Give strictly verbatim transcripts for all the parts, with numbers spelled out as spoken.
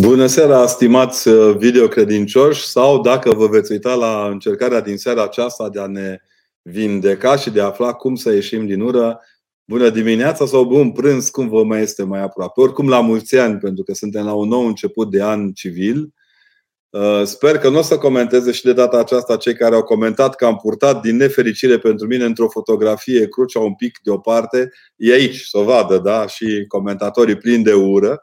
Bună seara, stimați videocredincioși, sau dacă vă veți uita la încercarea din seara aceasta de a ne vindeca și de a afla cum să ieșim din ură, bună dimineața sau bun prânz, cum vă mai este mai aproape. Oricum la mulți ani, pentru că suntem la un nou început de an civil. Sper că nu o să comenteze și de data aceasta cei care au comentat că am purtat, din nefericire pentru mine, într-o fotografie crucea un pic deoparte. E aici, să o vadă, da? Și comentatorii plini de ură.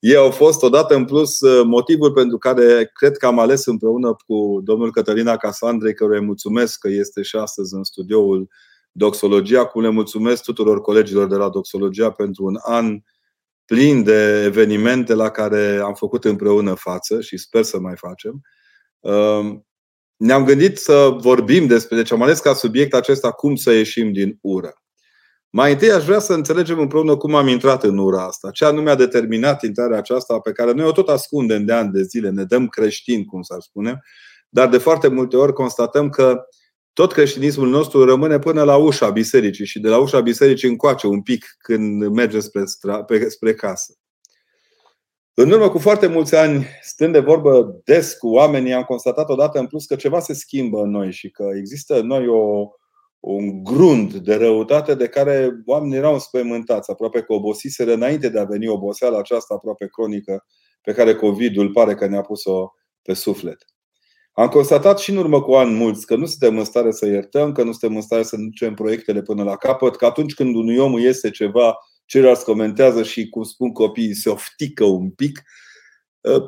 Ei au fost odată în plus motivul pentru care cred că am ales împreună cu domnul Cătălin Casandrei, căruia îi mulțumesc că este și astăzi în studioul Doxologia, cum le mulțumesc tuturor colegilor de la Doxologia pentru un an plin de evenimente la care am făcut împreună față și sper să mai facem. Ne-am gândit să vorbim despre, deci am ales ca subiect acesta, cum să ieșim din ură. Mai întâi aș vrea să înțelegem împreună cum am intrat în ura asta, ce anume a determinat intrarea aceasta pe care noi o tot ascundem de ani de zile, ne dăm creștini, cum s-ar spune, dar de foarte multe ori constatăm că tot creștinismul nostru rămâne până la ușa bisericii și de la ușa bisericii încoace un pic când merge spre, stra- spre casă. În urmă cu foarte mulți ani, stând de vorbă des cu oamenii, am constatat odată în plus că ceva se schimbă în noi și că există în noi o... un grund de răutate de care oamenii erau înspăimântați, aproape că obosiseră înainte de a veni oboseala aceasta aproape cronică pe care COVID-ul pare că ne-a pus-o pe suflet. Am constatat și în urmă cu ani mulți că nu suntem în stare să iertăm, că nu suntem în stare să ducem proiectele până la capăt, că atunci când unui om iese ceva, ceilalți comentează și, cum spun copiii, se oftică un pic.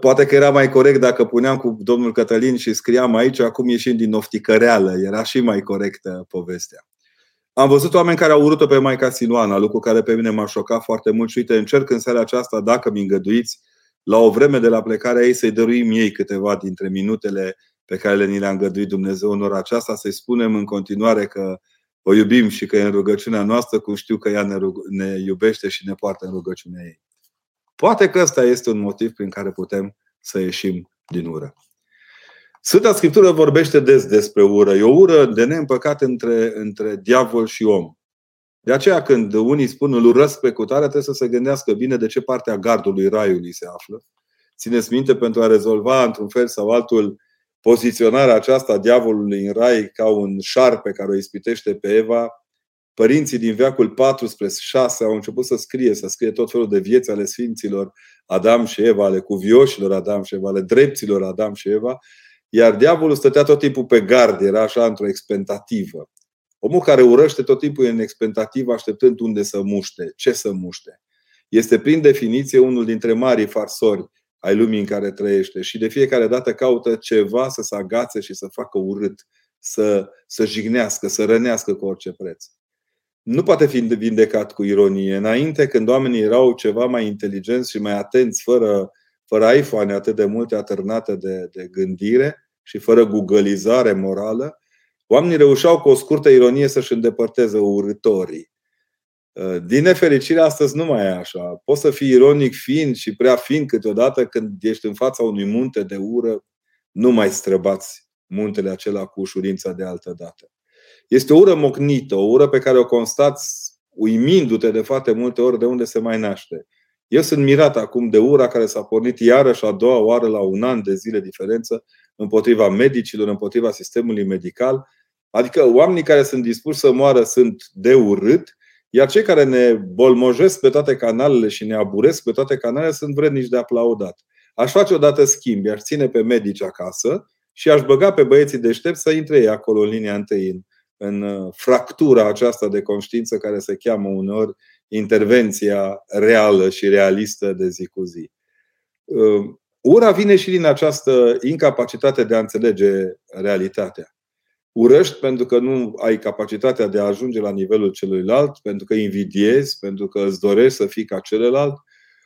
Poate că era mai corect dacă puneam cu domnul Cătălin și scriam aici, acum ieșim din ofticăreală, era și mai corectă povestea. Am văzut oameni care au urât-o pe Maica Siloană, lucru care pe mine m-a șocat foarte mult și uite, încerc în seara aceasta, dacă mi îngăduiți, la o vreme de la plecarea ei, să-i dăruim ei câteva dintre minutele pe care ni le-a îngăduit Dumnezeu în ora aceasta, să-i spunem în continuare că o iubim și că e în rugăciunea noastră, cum știu că ea ne, rug- ne iubește și ne poartă în rugăciunea ei. Poate că ăsta este un motiv prin care putem să ieșim din ură. Sfânta Scriptură vorbește des despre ură. E o ură de neîmpăcat între, între diavol și om. De aceea când unii spun îl urăsc pe cutare, trebuie să se gândească bine de ce parte a gardului raiului se află. Țineți minte, pentru a rezolva într-un fel sau altul poziționarea aceasta diavolului în rai ca un șarpe care o ispitește pe Eva, părinții din veacul patru spre șase au început să scrie, să scrie tot felul de vieți ale sfinților Adam și Eva, ale cuvioșilor Adam și Eva, ale drepților Adam și Eva, iar diavolul stătea tot timpul pe gard, era așa într-o expectativă. Omul care urăște tot timpul e în expectativă, așteptând unde să muște, ce să muște. Este prin definiție unul dintre marii farsori ai lumii în care trăiește și de fiecare dată caută ceva să se agațe și să facă urât, să, să jignească, să rănească cu orice preț. Nu poate fi vindecat cu ironie. Înainte, când oamenii erau ceva mai inteligenți și mai atenți, fără, fără iPhone atât de multe atârnate de, de gândire și fără googleizare morală, oamenii reușeau cu o scurtă ironie să-și îndepărteze urâtorii. Din nefericire, astăzi nu mai e așa. Poți să fii ironic fin și prea fin câteodată când ești în fața unui munte de ură, nu mai străbați muntele acela cu ușurința de altă dată. Este o ură mocnită, o ură pe care o constați uimindu-te de foarte multe ori de unde se mai naște. Eu sunt mirat acum de ura care s-a pornit iarăși a doua oară la un an de zile diferență împotriva medicilor, împotriva sistemului medical. Adică oamenii care sunt dispuși să moară sunt de urât, iar cei care ne bolmojesc pe toate canalele și ne aburesc pe toate canalele sunt vrednici de aplaudat. Aș face odată schimb, aș ține pe medici acasă și aș băga pe băieții deștepți să intre ei acolo în linia întâi, în fractura aceasta de conștiință care se cheamă uneori intervenția reală și realistă de zi cu zi. Ura vine și din această incapacitate de a înțelege realitatea. Urăști pentru că nu ai capacitatea de a ajunge la nivelul celuilalt, pentru că invidiezi, pentru că îți dorești să fii ca celălalt.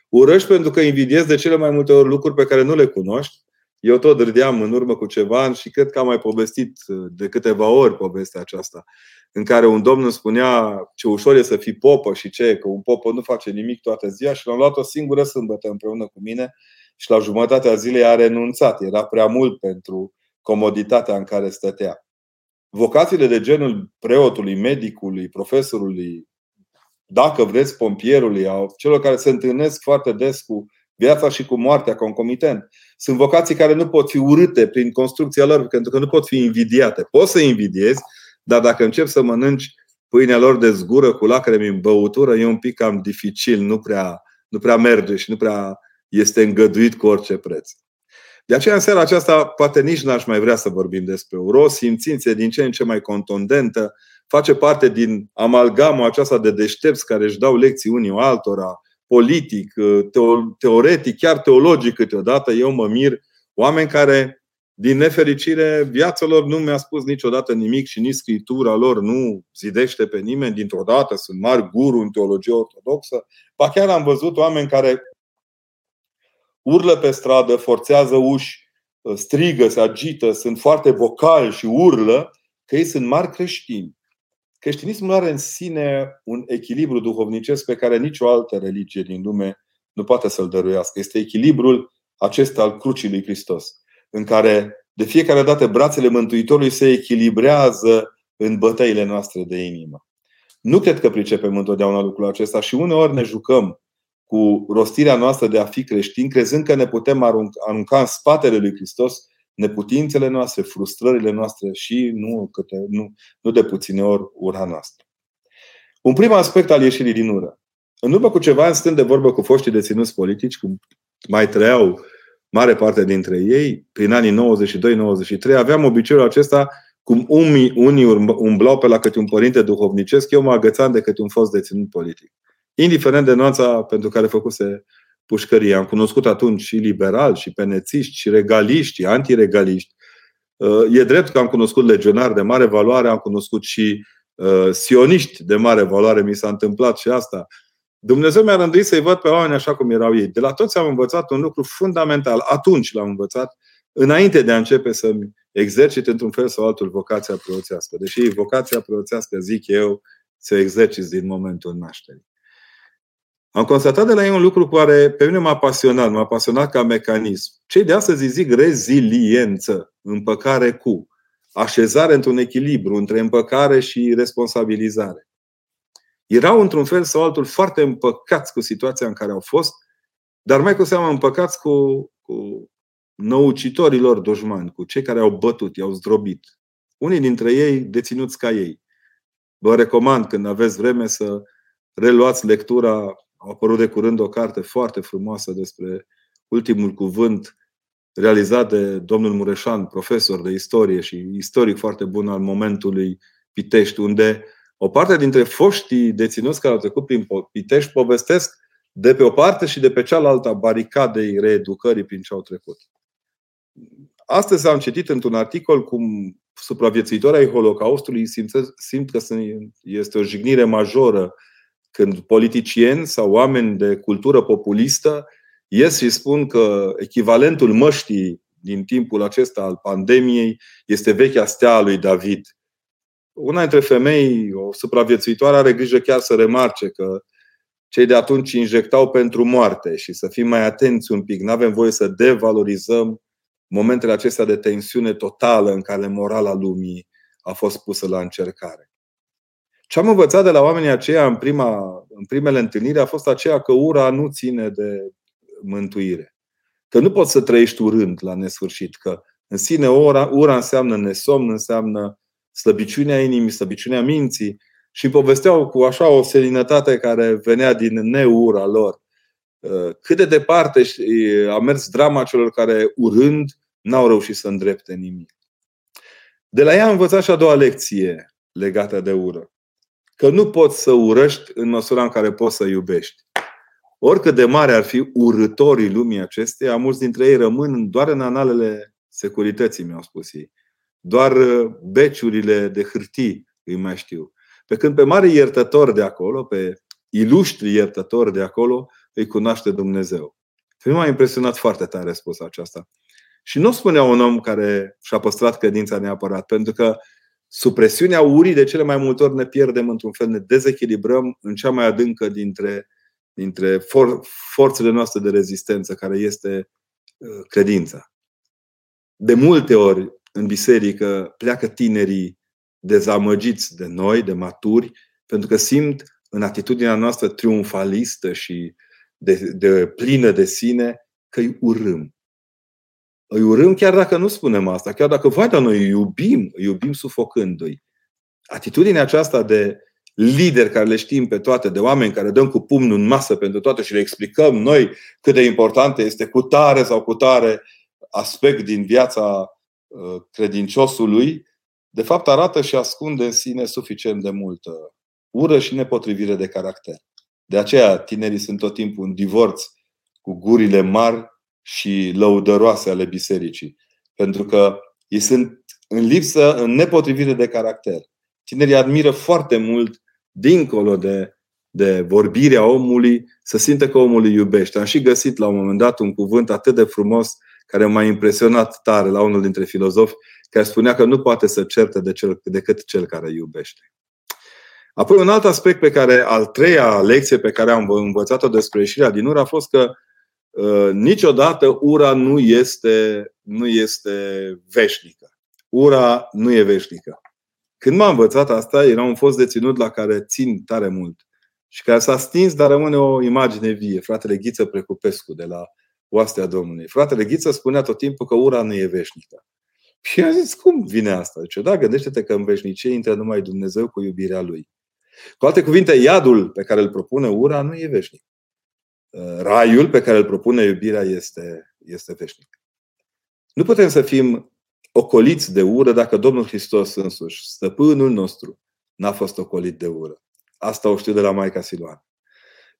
Urăști pentru că invidiezi de cele mai multe ori lucruri pe care nu le cunoști. Eu tot râdeam în urmă cu ceva ani și cred că am mai povestit de câteva ori povestea aceasta, în care un domn îmi spunea ce ușor e să fii popă și ce, că un popă nu face nimic toată ziua, și l-am luat o singură sâmbătă împreună cu mine și la jumătatea zilei a renunțat. Era prea mult pentru comoditatea în care stătea. Vocațiile de genul preotului, medicului, profesorului, dacă vreți, pompierului, celor care se întâlnesc foarte des cu viața și cu moartea concomitent. Sunt vocații care nu pot fi urâte prin construcția lor, pentru că nu pot fi invidiate. Poți să invidiezi, dar dacă începi să mănânci pâinea lor de zgură cu lacrimi în băutură, e un pic cam dificil, nu prea, nu prea merge și nu prea este îngăduit cu orice preț. De aceea, în seara aceasta, poate nici n-aș mai vrea să vorbim despre ură, simțințe din ce în ce mai contundentă, face parte din amalgamul aceasta de deștepți care își dau lecții unii altora, politic, teoretic, chiar teologic câteodată. Eu mă mir, oameni care, din nefericire, viața lor nu mi-a spus niciodată nimic și nici scriptura lor nu zidește pe nimeni. Dintr-o dată sunt mari guru în teologie ortodoxă. Ba chiar am văzut oameni care urlă pe stradă, forțează uși, strigă, se agită, sunt foarte vocali și urlă că ei sunt mari creștini. Creștinismul are în sine un echilibru duhovnicesc pe care nicio altă religie din lume nu poate să-l dăruiască. Este echilibrul acesta al crucii lui Hristos, în care de fiecare dată brațele Mântuitorului se echilibrează în bătăile noastre de inimă. Nu cred că pricepem întotdeauna lucrul acesta și uneori ne jucăm cu rostirea noastră de a fi creștini, crezând că ne putem arunca în spatele lui Hristos neputințele noastre, frustrările noastre și nu, câte, nu, nu de puține ori ura noastră. Un prim aspect al ieșirii din ură. În urmă cu ceva, stând de vorbă cu foștii deținuți politici, cum mai trăiau mare parte dintre ei, prin anii nouăzeci și doi nouăzeci și trei, aveam obiceiul acesta, cum unii, unii umblau pe la câte un părinte duhovnicesc, eu mă agățam de câte un fost deținut politic. Indiferent de nuanța pentru care făcuse pușcărie. Am cunoscut atunci și liberali, și penețiști, și regaliști, și antiregaliști. E drept că am cunoscut legionari de mare valoare, am cunoscut și uh, sioniști de mare valoare. Mi s-a întâmplat și asta. Dumnezeu mi-a rânduit să-i văd pe oameni așa cum erau ei. De la toți am învățat un lucru fundamental. Atunci l-am învățat, înainte de a începe să-mi exercit într-un fel sau altul vocația preoțească. Deși vocația preoțească, zic eu, se exerciți din momentul nașterii. Am constatat de la ei un lucru care pe mine m-a pasionat, m-a pasionat ca mecanism. Cei de astăzi zic reziliență, împăcare cu, așezare într-un echilibru între împăcare și responsabilizare. Erau într-un fel sau altul foarte împăcați cu situația în care au fost, dar mai cu seamă împăcați cu, cu năucitorii lor dușmani, cu cei care au bătut, i-au zdrobit. Unii dintre ei deținuți ca ei. Vă recomand, când aveți vreme, să reluați lectura. A apărut de curând o carte foarte frumoasă despre ultimul cuvânt realizat de domnul Mureșan, profesor de istorie și istoric foarte bun al momentului Pitești, unde o parte dintre foștii deținuți care au trecut prin Pitești povestesc de pe o parte și de pe cealaltă a baricadei reeducării prin ce au trecut. Astăzi am citit într-un articol cum supraviețuitorii ai Holocaustului simt că este o jignire majoră când politicieni sau oameni de cultură populistă ies și spun că echivalentul măștii din timpul acesta al pandemiei este vechea stea a lui David. Una dintre femei, o supraviețuitoare, are grijă chiar să remarce că cei de atunci injectau pentru moarte și să fim mai atenți un pic. N-avem voie să devalorizăm momentele acestea de tensiune totală în care morala lumii a fost pusă la încercare. Ce am învățat de la oamenii aceia în, prima, în primele întâlniri a fost aceea că ura nu ține de mântuire. Că nu poți să trăiești urând la nesfârșit. Că în sine ura, ura înseamnă nesomn, înseamnă slăbiciunea inimii, slăbiciunea minții. Și povesteau cu așa o seninătate care venea din neura lor cât de departe a mers drama celor care urând n-au reușit să îndrepte nimic. De la ea am învățat și a doua lecție legată de ură. Că nu poți să urăști în măsura în care poți să iubești. Oricât de mare ar fi urâtorii lumii acesteia, mulți dintre ei rămân doar în analele securității, mi-au spus ei. Doar beciurile de hârtii îi mai știu. Pe când pe mari iertători de acolo, pe iluștri iertători de acolo, îi cunoaște Dumnezeu. Pe mine m-a impresionat foarte tare răspunsul aceasta. Și nu spunea un om care și-a păstrat credința neapărat, pentru că supresiunea urii de cele mai multe ori ne pierdem într-un fel, ne dezechilibrăm în cea mai adâncă dintre, dintre for, forțele noastre de rezistență, care este credința. De multe ori în biserică pleacă tinerii dezamăgiți de noi, de maturi, pentru că simt în atitudinea noastră triumfalistă și de, de plină de sine, că îi urâm. Îi urâm chiar dacă nu spunem asta, chiar dacă, vai, dar noi îi iubim, îi iubim sufocându-i. Atitudinea aceasta de lideri care le știm pe toate, de oameni care dăm cu pumnul în masă pentru toate și le explicăm noi cât de importantă este cu tare sau cu tare aspect din viața credinciosului, de fapt arată și ascunde în sine suficient de multă ură și nepotrivire de caracter. De aceea tinerii sunt tot timpul în divorț cu gurile mari și lăudăroase ale bisericii, pentru că ei sunt în lipsă, în nepotrivire de caracter. Tinerii admiră foarte mult, dincolo de, de vorbirea omului, să simtă că omul îi iubește. Am și găsit la un moment dat un cuvânt atât de frumos care m-a impresionat tare la unul dintre filozofi, care spunea că nu poate să certe de cel, decât cel care iubește. Apoi un alt aspect pe care, al treia lecție pe care am învățat-o despre ieșirea din ură a fost că uh, niciodată ura nu este, nu este veșnică. Ura nu e veșnică. Când m-a învățat asta, era un fost deținut la care țin tare mult și care s-a stins, dar rămâne o imagine vie. Fratele Ghiță Precupescu de la Oastea Domnului. Fratele Ghiță spunea tot timpul că ura nu e veșnică. Și a zis, cum vine asta? Deci, da, gândește-te că în veșnicie intră numai Dumnezeu cu iubirea Lui. Cu alte cuvinte, iadul pe care îl propune ura nu e veșnic. Raiul pe care îl propune iubirea este, este veșnic. Nu putem să fim ocoliți de ură dacă Domnul Hristos însuși, stăpânul nostru, n-a fost ocolit de ură. Asta o știu de la Maica Siloană.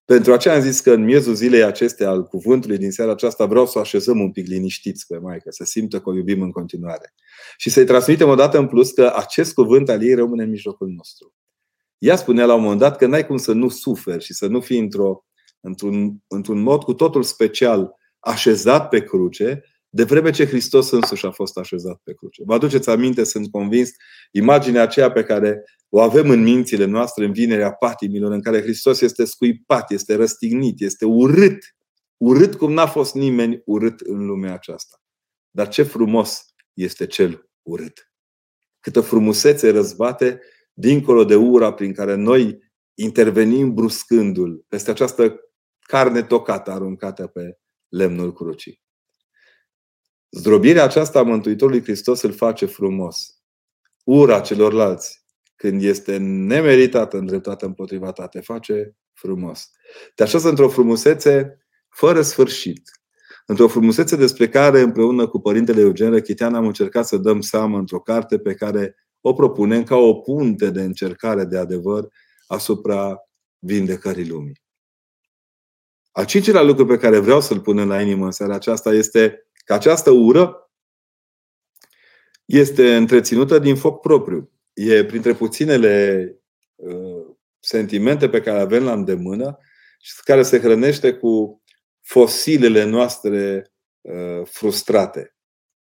Pentru aceea am zis că în miezul zilei acestea al cuvântului din seara aceasta vreau să o așezăm un pic liniștiți pe Maica, să simtă că o iubim în continuare. Și să-i transmitem o dată în plus că acest cuvânt al ei rămâne în mijlocul nostru. Ea spunea la un moment dat că n-ai cum să nu suferi și să nu fii într-o, într-un, într-un mod cu totul special așezat pe cruce, de vreme ce Hristos însuși a fost așezat pe cruce. Vă aduceți aminte, sunt convins, imaginea aceea pe care o avem în mințile noastre în vinerea patimilor, în care Hristos este scuipat, este răstignit, este urât. Urât cum n-a fost nimeni urât în lumea aceasta. Dar ce frumos este cel urât. Câtă frumusețe răzbate dincolo de ura prin care noi intervenim bruscându-l peste această carne tocată aruncată pe lemnul crucii. Zdrobirea aceasta a Mântuitorului Hristos îl face frumos. Ura celorlalți, când este nemeritată, îndreptată împotriva ta, te face frumos. Te așează într-o frumusețe fără sfârșit. Într-o frumusețe despre care, împreună cu Părintele Eugen Răchitian, am încercat să dăm seama într-o carte pe care o propunem ca o punte de încercare de adevăr asupra vindecării lumii. Al cincilea lucru pe care vreau să-l punem la inimă în seara aceasta este că această ură este întreținută din foc propriu. E printre puținele uh, sentimente pe care avem la îndemână și care se hrănește cu fosilele noastre uh, frustrate.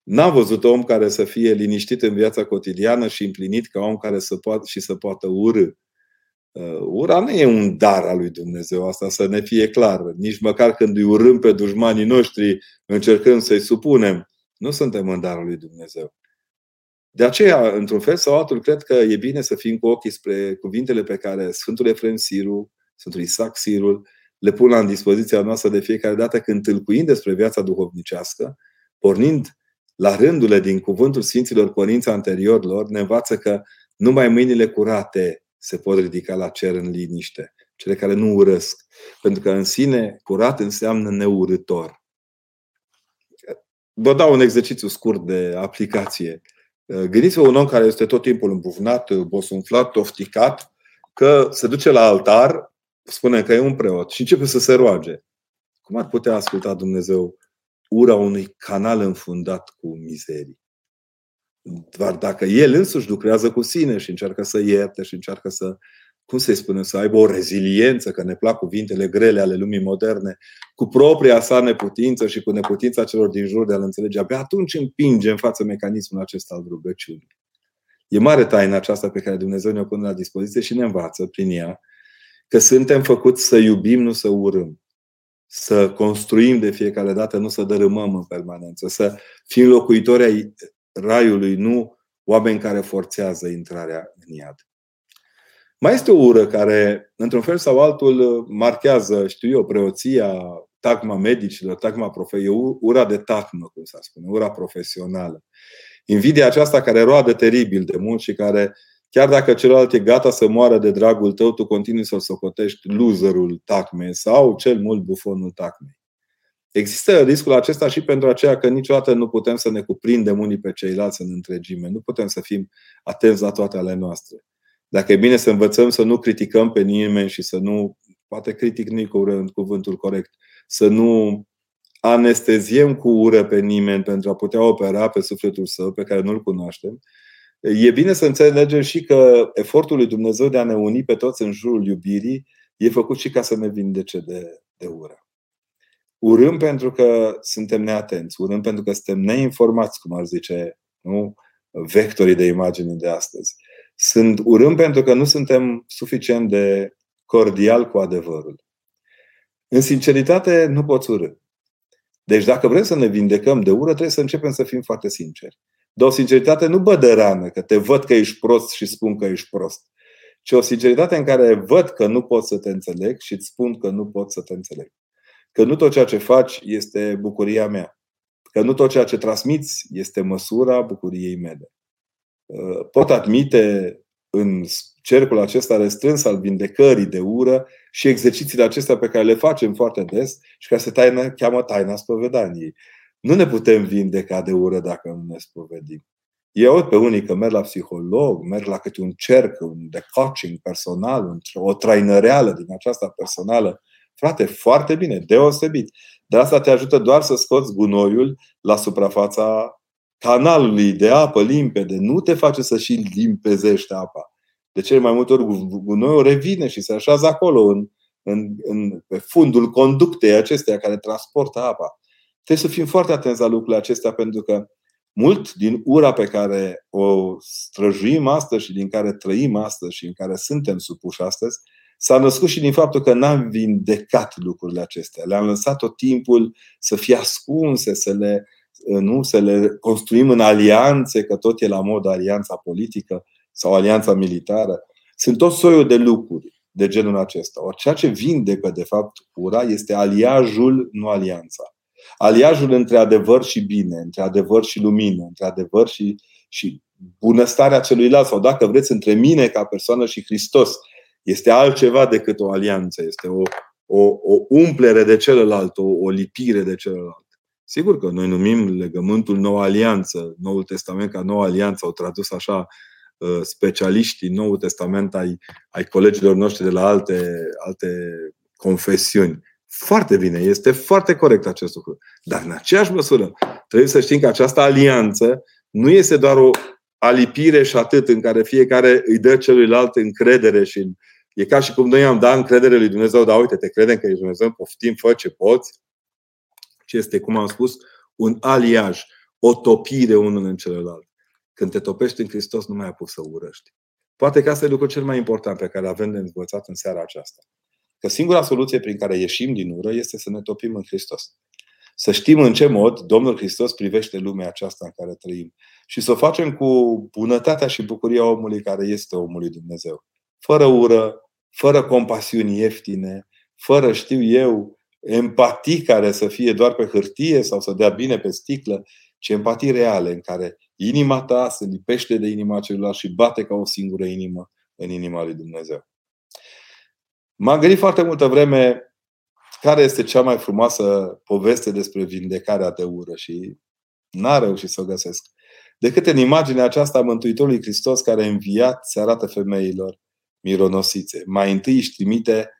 N-am văzut om care să fie liniștit în viața cotidiană și împlinit ca om care să poată și să poată urâ. Uh, ura nu e un dar al lui Dumnezeu, asta să ne fie clar. Nici măcar când îi urâm pe dușmanii noștri, încercând să-i supunem, nu suntem în darul lui Dumnezeu. De aceea, într-un fel sau altul, cred că e bine să fim cu ochii spre cuvintele pe care Sfântul Efren Siru, Sfântul Isaac Sirul le pun la dispoziția noastră de fiecare dată când tâlcuim despre viața duhovnicească, pornind la rândurile din cuvântul Sfinților Părinți anterior lor, ne învață că numai mâinile curate se pot ridica la cer în liniște, cele care nu urăsc. Pentru că în sine curat înseamnă neurâtor. Vă dau un exercițiu scurt de aplicație. Gândiți-vă un om care este tot timpul îmbufnat, bosunflat, ofticat, că se duce la altar, spune că e un preot și începe să se roage. Cum ar putea asculta Dumnezeu ura unui canal înfundat cu mizerii? Doar dacă el însuși lucrează cu sine și încearcă să ierte și încearcă să, cum să-i spunem, să aibă o reziliență, că ne plac cuvintele grele ale lumii moderne, cu propria sa neputință și cu neputința celor din jur de a-l înțelege, abia atunci împinge în față mecanismul acesta al rugăciunii. E mare taina aceasta pe care Dumnezeu ne-o pune la dispoziție și ne învață prin ea că suntem făcuți să iubim, nu să urâm. Să construim de fiecare dată, nu să dărâmăm în permanență. Să fim locuitori ai Raiului, nu oameni care forțează intrarea în iad. Mai este o ură care, într-un fel sau altul, marchează, știu eu, preoția, tacma medicilor, tacma profe- ura de tacmă, cum s-a spune, ura profesională. Invidia aceasta care roade teribil de mult și care, chiar dacă celălalt e gata să moară de dragul tău, tu continui să-l socotești loserul tacmei sau cel mult bufonul tacmei. Există riscul acesta și pentru aceea că niciodată nu putem să ne cuprindem unii pe ceilalți în întregime. Nu putem să fim atenți la toate ale noastre. Dacă e bine să învățăm să nu criticăm pe nimeni și să nu, poate critic nu-i cuvântul corect, să nu anesteziem cu ură pe nimeni pentru a putea opera pe sufletul său pe care nu-l cunoaștem, e bine să înțelegem și că efortul lui Dumnezeu de a ne uni pe toți în jurul iubirii e făcut și ca să ne vindece de, de ură. Urâm pentru că suntem neatenți, urâm pentru că suntem neinformați, cum ar zice, nu? Vectorii de imagine de astăzi. Sunt urâm pentru că nu suntem suficient de cordial cu adevărul. În sinceritate nu poți urâ. Deci dacă vrem să ne vindecăm de ură, trebuie să începem să fim foarte sinceri. Dar o sinceritate nu bă de rană, că te văd că ești prost și spun că ești prost, ci o sinceritate în care văd că nu pot să te înțeleg și îți spun că nu pot să te înțeleg. Că nu tot ceea ce faci este bucuria mea. Că nu tot ceea ce transmiți este măsura bucuriei mele. Pot admite în cercul acesta restrâns al vindecării de ură și exercițiile acestea pe care le facem foarte des și care se taină, cheamă taina spovedaniei. Nu ne putem vindeca de ură dacă nu ne spovedim. Eu aud pe unii că merg la psiholog, merg la câte un cerc de coaching personal, o trainăreală din aceasta personală. Frate, foarte bine, deosebit. Dar asta te ajută doar să scoți gunoiul la suprafața canalului de apă limpede. Nu te face să și limpezești apa. De cele mai multe ori gunoiul revine și se așează acolo, în, în, în, pe fundul conductei acesteia care transportă apa. Trebuie să fim foarte atenți la lucrurile acestea, pentru că mult din ura pe care o străjuim astăzi și din care trăim astăzi și în care suntem supuși astăzi s-a născut și din faptul că n-am vindecat lucrurile acestea. Le-am lăsat tot timpul să fie ascunse, să le, nu, să le construim în alianțe, că tot e la mod alianța politică sau alianța militară. Sunt tot soiul de lucruri de genul acesta. Or, ceea ce vindecă, de fapt, ura este aliajul, nu alianța. Aliajul între adevăr și bine, între adevăr și lumină, între adevăr și, și bunăstarea celuilalt, sau dacă vreți, între mine ca persoană și Hristos. Este altceva decât o alianță, este o, o, o umplere de celălalt, o, o lipire de celălalt. Sigur că noi numim legământul nouă alianță, Noul Testament ca nouă alianță, au tradus așa specialiștii Noul Testament ai, ai colegilor noștri de la alte, alte confesiuni. Foarte bine, este foarte corect acest lucru. Dar în aceeași măsură trebuie să știm că această alianță nu este doar o alipire și atât, în care fiecare îi dă celuilalt încredere și e ca și cum noi am dat încredere lui Dumnezeu, dar uite, te credem că ești Dumnezeu, poftim, fă ce poți. Și este, cum am spus, un aliaj, o topire unul în celălalt. Când te topești în Hristos, nu mai apuci să urăști. Poate că asta e lucrul cel mai important pe care avem de învățat în seara aceasta. Că singura soluție prin care ieșim din ură este să ne topim în Hristos. Să știm în ce mod Domnul Hristos privește lumea aceasta în care trăim. Și să o facem cu bunătatea și bucuria omului care este omul lui Dumnezeu. Fără ură, fără compasiuni ieftine, fără, știu eu, empatii care să fie doar pe hârtie sau să dea bine pe sticlă, ci empatii reale în care inima ta se lipește de inima celuilalt și bate ca o singură inimă în inima lui Dumnezeu. M-am gândit foarte multă vreme care este cea mai frumoasă poveste despre vindecarea de ură și n-a reușit să o găsesc. Decât în imaginea aceasta a Mântuitorului Hristos care înviat se arată femeilor mironosițe. Mai întâi își trimite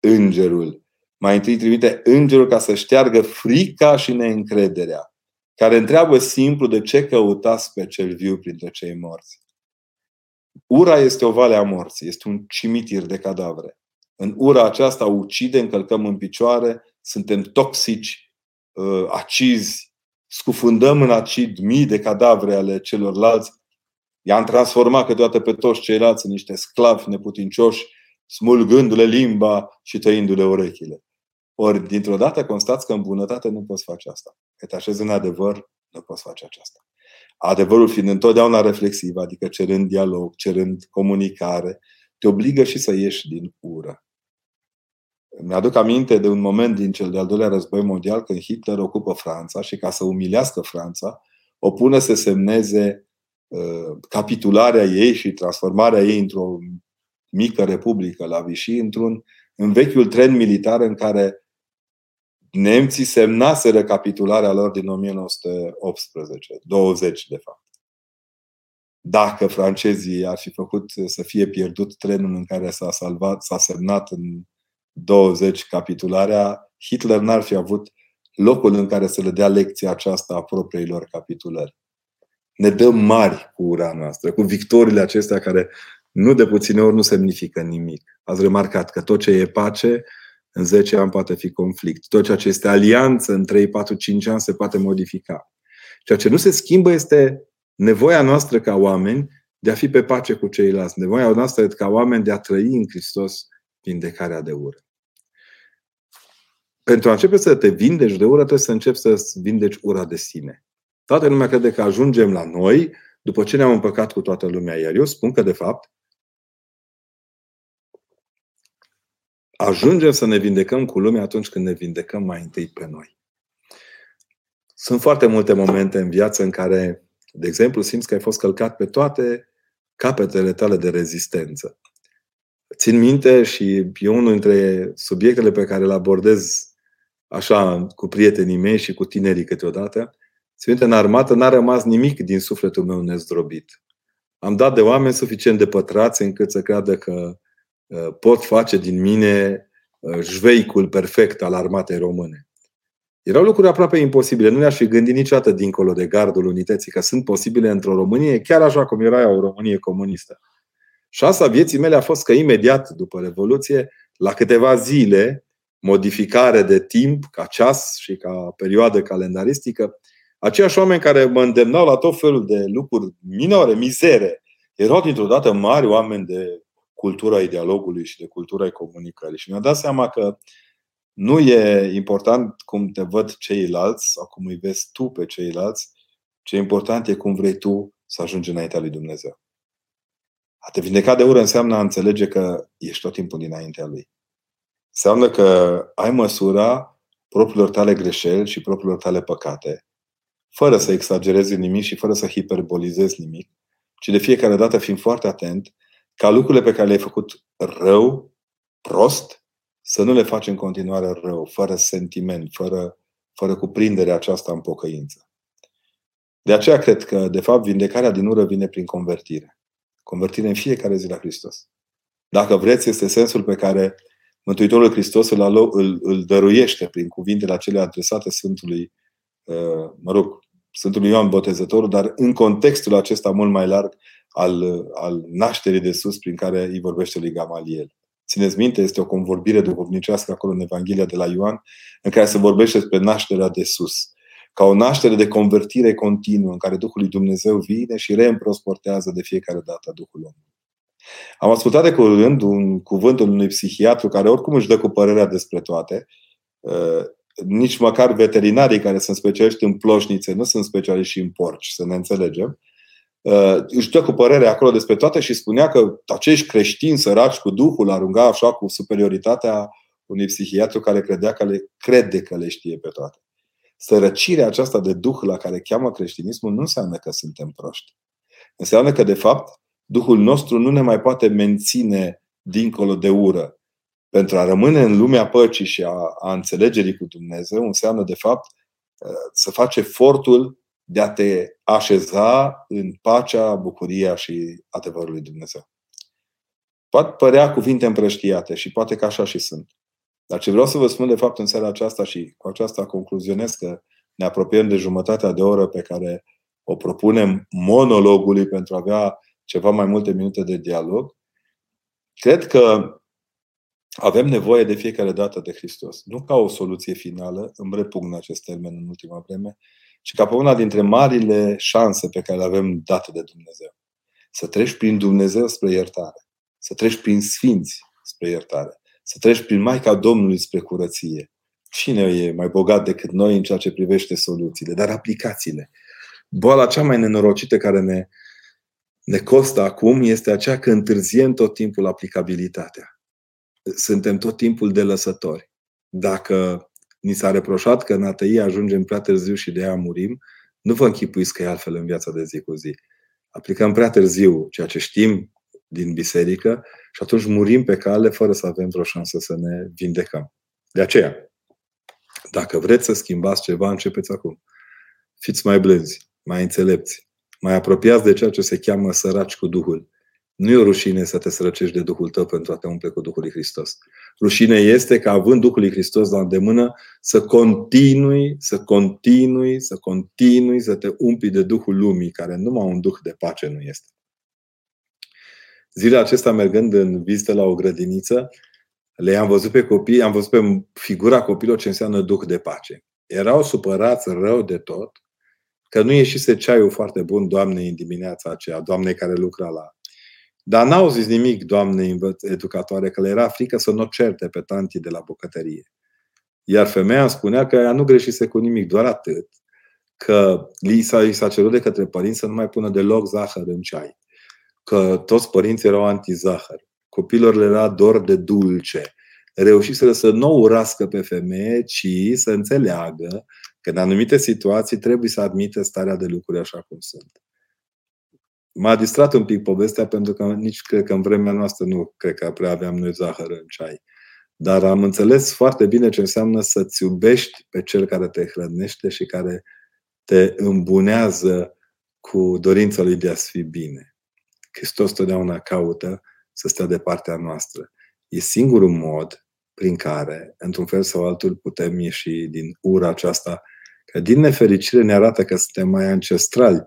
îngerul. Mai întâi trimite îngerul ca să șteargă frica și neîncrederea, care întreabă simplu de ce căutați pe cel viu printre cei morți. Ura este o vale a morții, este un cimitir de cadavre. În ura aceasta ucide, încălcăm în picioare, suntem toxici, acizi, scufundăm în acid mii de cadavre ale celorlalți. I-am transformat câteodată pe toți ceilalți în niște sclavi neputincioși, smulgându-le limba și tăindu-le urechile. Ori, dintr-o dată, constați că în bunătate nu poți face asta. Că te așezi în adevăr, nu poți face aceasta. Adevărul fiind întotdeauna reflexiv, adică cerând dialog, cerând comunicare, te obligă și să ieși din ură. Mi-aduc aminte de un moment din cel de-al doilea război mondial, când Hitler ocupă Franța și, ca să umilească Franța, o pune să semneze uh, capitularea ei și transformarea ei într-o mică republică la Vichy, într-un în vechiul tren militar în care nemții semnaseră capitularea lor din o mie nouă sute optsprezece, douăzeci de fapt. Dacă francezii ar fi făcut să fie pierdut trenul în care s-a salvat, s-a semnat în douăzeci capitularea, Hitler n-ar fi avut locul în care să le dea lecția aceasta a propriilor capitulări. Ne dăm mari cu ura noastră, cu victoriile acestea care nu de puține ori nu semnifică nimic. Ați remarcat că tot ce e pace, în zece ani poate fi conflict. Tot ceea ce este alianță, în trei, patru, cinci ani se poate modifica. Ceea ce nu se schimbă este nevoia noastră ca oameni de a fi pe pace cu ceilalți. Nevoia noastră ca oameni de a trăi în Hristos vindecarea de ură. Pentru a începe să te vindeci de ură, trebuie să începi să vindeci ura de sine. Toată lumea crede că ajungem la noi după ce ne-am împăcat cu toată lumea. Iar eu spun că, de fapt, ajungem să ne vindecăm cu lumea atunci când ne vindecăm mai întâi pe noi. Sunt foarte multe momente în viață în care, de exemplu, simți că ai fost călcat pe toate capetele tale de rezistență. Țin minte, și e unul dintre subiectele pe care le abordez așa cu prietenii mei și cu tinerii câteodată, țin minte, în armată n-a rămas nimic din sufletul meu nezdrobit. Am dat de oameni suficient de pătrați încât să creadă că pot face din mine șveicul perfect al armatei române. Erau lucruri aproape imposibile. Nu le-aș fi gândit niciodată dincolo de gardul unității că sunt posibile într-o Românie, chiar așa cum era o Românie comunistă. Șansa vieții mele a fost că imediat după Revoluție, la câteva zile, modificare de timp, ca ceas și ca perioadă calendaristică, aceiași oameni care mă îndemnau la tot felul de lucruri minore, mizere, erau dintr-o dată mari oameni de cultura dialogului și de cultura comunicării. Și mi-am dat seama că nu e important cum te văd ceilalți sau cum îi vezi tu pe ceilalți, ce important e cum vrei tu să ajungi înaintea lui Dumnezeu. A te vindeca de ură înseamnă a înțelege că ești tot timpul dinaintea lui. Înseamnă că ai măsura propriilor tale greșeli și propriilor tale păcate, fără să exagerezi nimic și fără să hiperbolizezi nimic, ci de fiecare dată fiind foarte atent ca lucrurile pe care le-ai făcut rău, prost, să nu le faci în continuare rău, fără sentiment, fără, fără cuprinderea aceasta în pocăință. De aceea cred că, de fapt, vindecarea din ură vine prin convertire. Convertire în fiecare zi la Hristos. Dacă vreți, este sensul pe care Mântuitorul Hristos îl, îl, îl dăruiește prin cuvintele acelea adresate Sfântului, mă rog, Sfântului Ioan Botezătorul, dar în contextul acesta mult mai larg, Al, al nașterii de sus, prin care îi vorbește lui Gamaliel. Țineți minte, este o convorbire duhovnicească acolo în Evanghelia de la Ioan, în care se vorbește despre nașterea de sus, ca o naștere de convertire continuă, în care Duhul lui Dumnezeu vine și reîmprosportează de fiecare dată Duhul omului. Am ascultat de curând un cuvântul unui psihiatru care oricum își dă cu părerea despre toate. Nici măcar veterinarii care sunt specialiști în ploșnițe nu sunt specialiști și în porci, să ne înțelegem. Își dă cu părere acolo despre toate și spunea că acești creștini săraci cu Duhul arunca așa cu superioritatea unui psihiatru care credea că le crede că le știe pe toate. Sărăcirea aceasta de Duh la care cheamă creștinismul nu înseamnă că suntem proști. Înseamnă că, de fapt, Duhul nostru nu ne mai poate menține dincolo de ură. Pentru a rămâne în lumea păcii și a, a înțelegerii cu Dumnezeu înseamnă, de fapt, să faci efortul de a te așeza în pacea, bucuria și adevărul lui Dumnezeu. Poate părea cuvinte împrăștiate și poate că așa și sunt. Dar ce vreau să vă spun de fapt în seara aceasta, și cu aceasta concluzionez că ne apropiem de jumătatea de oră pe care o propunem monologului pentru a avea ceva mai multe minute de dialog, cred că avem nevoie de fiecare dată de Hristos. Nu ca o soluție finală, îmi repugn acest termen în ultima vreme, ci ca pe una dintre marile șanse pe care le avem date de Dumnezeu. Să treci prin Dumnezeu spre iertare. Să treci prin Sfinți spre iertare. Să treci prin Maica Domnului spre curăție. Cine e mai bogat decât noi în ceea ce privește soluțiile, dar aplicațiile. Boala cea mai nenorocită care ne ne costă acum este aceea că întârziem tot timpul aplicabilitatea. Suntem tot timpul de lăsători. Dacă ni s-a reproșat că în ateie ajungem prea târziu și de aia murim, nu vă închipuiți că e altfel în viața de zi cu zi. Aplicăm prea târziu ceea ce știm din biserică și atunci murim pe cale fără să avem vreo șansă să ne vindecăm. De aceea, dacă vreți să schimbați ceva, începeți acum. Fiți mai blânzi, mai înțelepți, mai apropiați de ceea ce se cheamă săraci cu Duhul. Nu e o rușine să te sărăcești de Duhul tău pentru a te umple cu Duhul lui Hristos. Rușine este că având Duhul lui Hristos la îndemână să continui, să continui, să continui să te umpli de Duhul lumii, care numai un Duh de pace nu este. Zilele acestea, mergând în vizită la o grădiniță, le-am văzut pe copii, am văzut pe figura copilor ce înseamnă Duh de pace. Erau supărați rău de tot că nu ieșise ceaiul foarte bun doamnei în dimineața aceea, doamnei care lucra la... Dar n-au zis nimic doamnei educatoare, că le era frică să nu certe pe tantii de la bucătărie. Iar femeia îmi spunea că ea nu greșise cu nimic, doar atât, că li s-a, li s-a cerut de către părinți să nu mai pună deloc zahăr în ceai. Că toți părinții erau anti-zahăr. Copilor le era dor de dulce. Reușiseră să nu urască pe femeie, ci să înțeleagă că în anumite situații trebuie să admită starea de lucruri așa cum sunt. M-a distrat un pic povestea, pentru că nici cred că în vremea noastră nu cred că prea aveam noi zahăr în ceai. Dar am înțeles foarte bine ce înseamnă să-ți iubești pe cel care te hrănește și care te îmbunează cu dorința lui de a-ți fi bine. Hristos totdeauna caută să stea de partea noastră. E singurul mod prin care, într-un fel sau altul, putem ieși din ura aceasta, că din nefericire ne arată că suntem mai ancestrali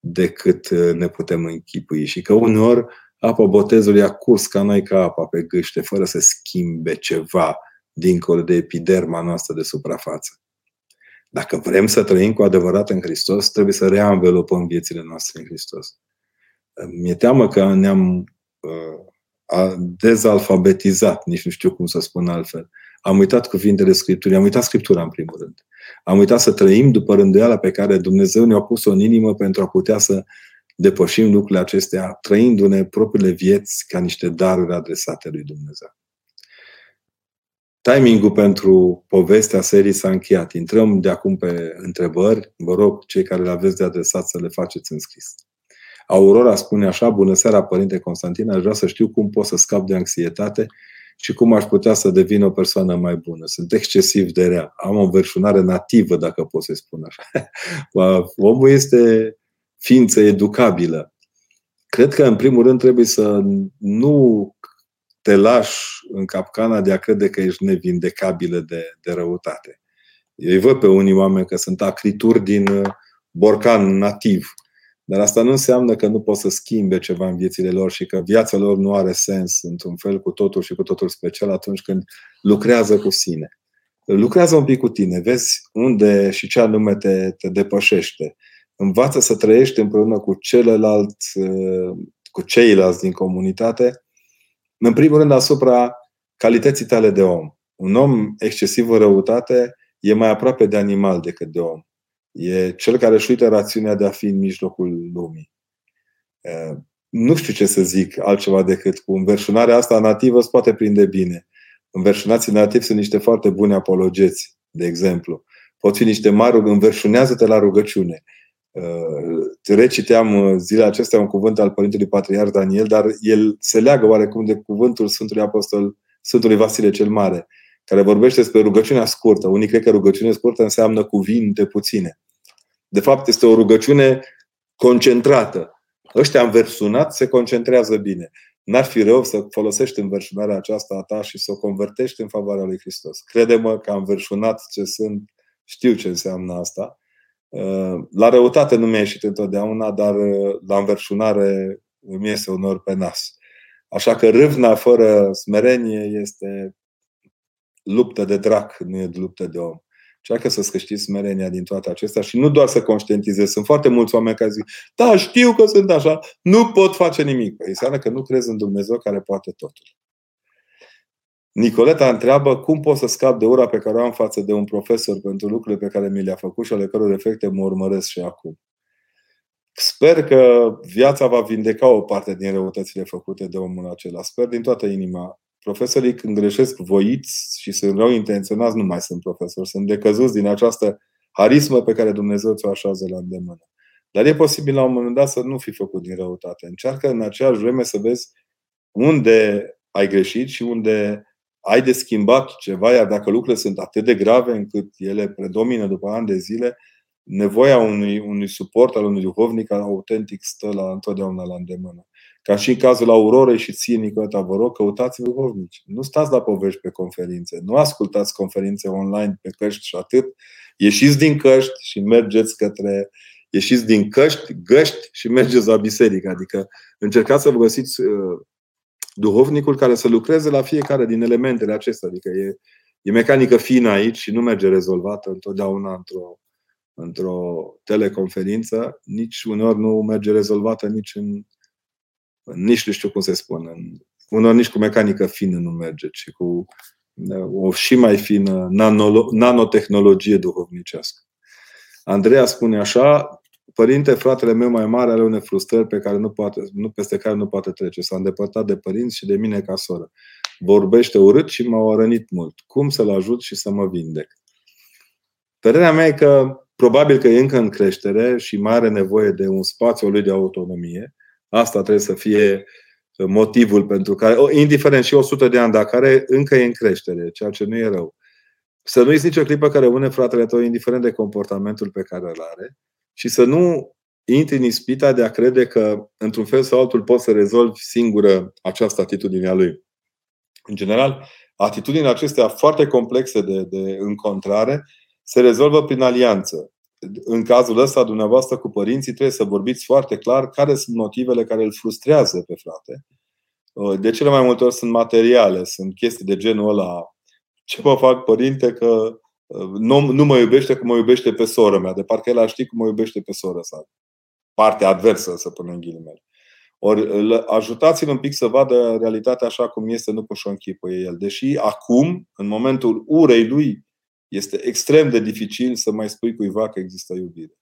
decât ne putem închipui și că uneori apa botezului a curs ca noi ca apa pe gâște, fără să schimbe ceva dincolo de epiderma noastră de suprafață. Dacă vrem să trăim cu adevărat în Hristos, trebuie să reînvelopăm viețile noastre în Hristos. Mi-e teamă că ne-am uh, dezalfabetizat, nici nu știu cum să spun altfel. Am uitat cuvintele Scripturii, am uitat Scriptura în primul rând. Am uitat să trăim după rânduiala pe care Dumnezeu ne-a pus-o în inimă pentru a putea să depășim lucrurile acestea, trăindu-ne propriile vieți ca niște daruri adresate lui Dumnezeu. Timingul pentru povestea serii s-a încheiat. Intrăm de acum pe întrebări. Vă rog, cei care le aveți de adresat, să le faceți în scris. Aurora spune așa: bună seara, Părinte Constantin, aș vrea să știu cum pot să scap de anxietate și cum aș putea să devin o persoană mai bună. Sunt excesiv de rea. Am o înverșunare nativă, dacă pot să-i spun așa. Omul este ființă educabilă. Cred că, în primul rând, trebuie să nu te lași în capcana de a crede că ești nevindecabilă de, de răutate. Eu îi văd pe unii oameni că sunt acrituri din borcan nativ. Dar asta nu înseamnă că nu pot să schimbe ceva în viețile lor și că viața lor nu are sens într-un fel cu totul și cu totul special atunci când lucrează cu sine. Lucrează un pic cu tine, vezi unde și ce anume te, te depășește. Învață să trăiești împreună cu celălalt, cu ceilalți din comunitate, în primul rând asupra calității tale de om. Un om excesiv în răutate e mai aproape de animal decât de om. E cel care își uită rațiunea de a fi în mijlocul lumii. Nu știu ce să zic altceva decât cu înverșunarea asta nativă îți poate prinde bine. Înverșunații nativi sunt niște foarte buni apologeți, de exemplu. Pot fi niște mari, înverșunează-te la rugăciune. Reciteam zilele acestea un cuvânt al Părintelui Patriarh Daniel, dar el se leagă oarecum de cuvântul Sfântului Apostol, Sfântului Vasile cel Mare, care vorbește despre rugăciunea scurtă. Unii cred că rugăciunea scurtă înseamnă cuvinte puține. De fapt, este o rugăciune concentrată. Ăștia înversunați se concentrează bine. N-ar fi rău să folosești înverșunarea aceasta a ta și să o convertești în favoarea lui Hristos. Crede-mă că am înverșunat ce sunt, știu ce înseamnă asta. La răutate nu mi-a ieșit întotdeauna, dar la înverșunare îmi iese uneori pe nas. Așa că râvna fără smerenie este luptă de drac, nu e luptă de om. Cearcă să-ți câștigi smerenia din toate acestea și nu doar să conștientizezi. Sunt foarte mulți oameni care zic: da, știu că sunt așa, nu pot face nimic. Păi înseamnă că nu crezi în Dumnezeu care poate totul. Nicoleta întreabă: cum pot să scap de ura pe care o am față de un profesor pentru lucrurile pe care mi le-a făcut și ale căror efecte mă urmăresc și acum? Sper că viața va vindeca o parte din răutățile făcute de omul acela. Sper din toată inima. Profesorii, când greșesc voiți și sunt rău intenționați, nu mai sunt profesori. Sunt decăzuți din această harismă pe care Dumnezeu ți-o așează la îndemână. Dar e posibil la un moment dat să nu fi făcut din răutate. Încearcă în aceeași vreme să vezi unde ai greșit și unde ai de schimbat ceva, iar dacă lucrurile sunt atât de grave încât ele predomină după ani de zile, nevoia unui, unui suport al unui duhovnic autentic stă la, întotdeauna la îndemână. Ca și în cazul Aurorei și ție, Nicoleta, vă rog, căutați duhovnici. Nu stați la povești pe conferințe, nu ascultați conferințe online pe căști și atât. Ieșiți din căști și mergeți către... Ieșiți din căști, găști și mergeți la biserică. Adică încercați să vă găsiți uh, duhovnicul care să lucreze la fiecare din elementele acestea. Adică e, e mecanică fină aici și nu merge rezolvată întotdeauna într-o într-o teleconferință, nici uneori nu merge rezolvată, nici în, nici nu știu cum se spune, uneori nici cu mecanică fină nu merge, ci cu o și mai fină nanotehnologie duhovnicească. Andreea spune așa: părinte, fratele meu mai mare are unele frustrări pe care nu poate, nu, peste care nu poate trece. S-a îndepărtat de părinți și de mine ca soră. Vorbește urât și m-a rănit mult. Cum să-l ajut și să mă vindec? Părerea mea e că probabil că e încă în creștere și mai are nevoie de un spațiu lui de autonomie. Asta trebuie să fie motivul pentru care, indiferent și o sută de ani, dacă are, încă e în creștere, ceea ce nu e rău. Să nu-i nici o clipă care rămâne fratele tău, indiferent de comportamentul pe care îl are, și să nu intri în ispita de a crede că, într-un fel sau altul, poți să rezolvi singură această atitudine a lui. În general, atitudinile acestea foarte complexe de, de încontrare se rezolvă prin alianță. În cazul ăsta, dumneavoastră cu părinții trebuie să vorbiți foarte clar care sunt motivele care îl frustrează pe frate. De cele mai multe ori sunt materiale, sunt chestii de genul ăla: ce mă fac, părinte, că nu, nu mă iubește cum mă iubește pe soră mea, de parcă el a ști cum mă iubește pe soră sau partea adversă, să punem în ghilimele. Ori ajutați-l un pic să vadă realitatea așa cum este, nu cum și-o închipuie el. Deși acum, în momentul urei lui, este extrem de dificil să mai spui cuiva că există iubire.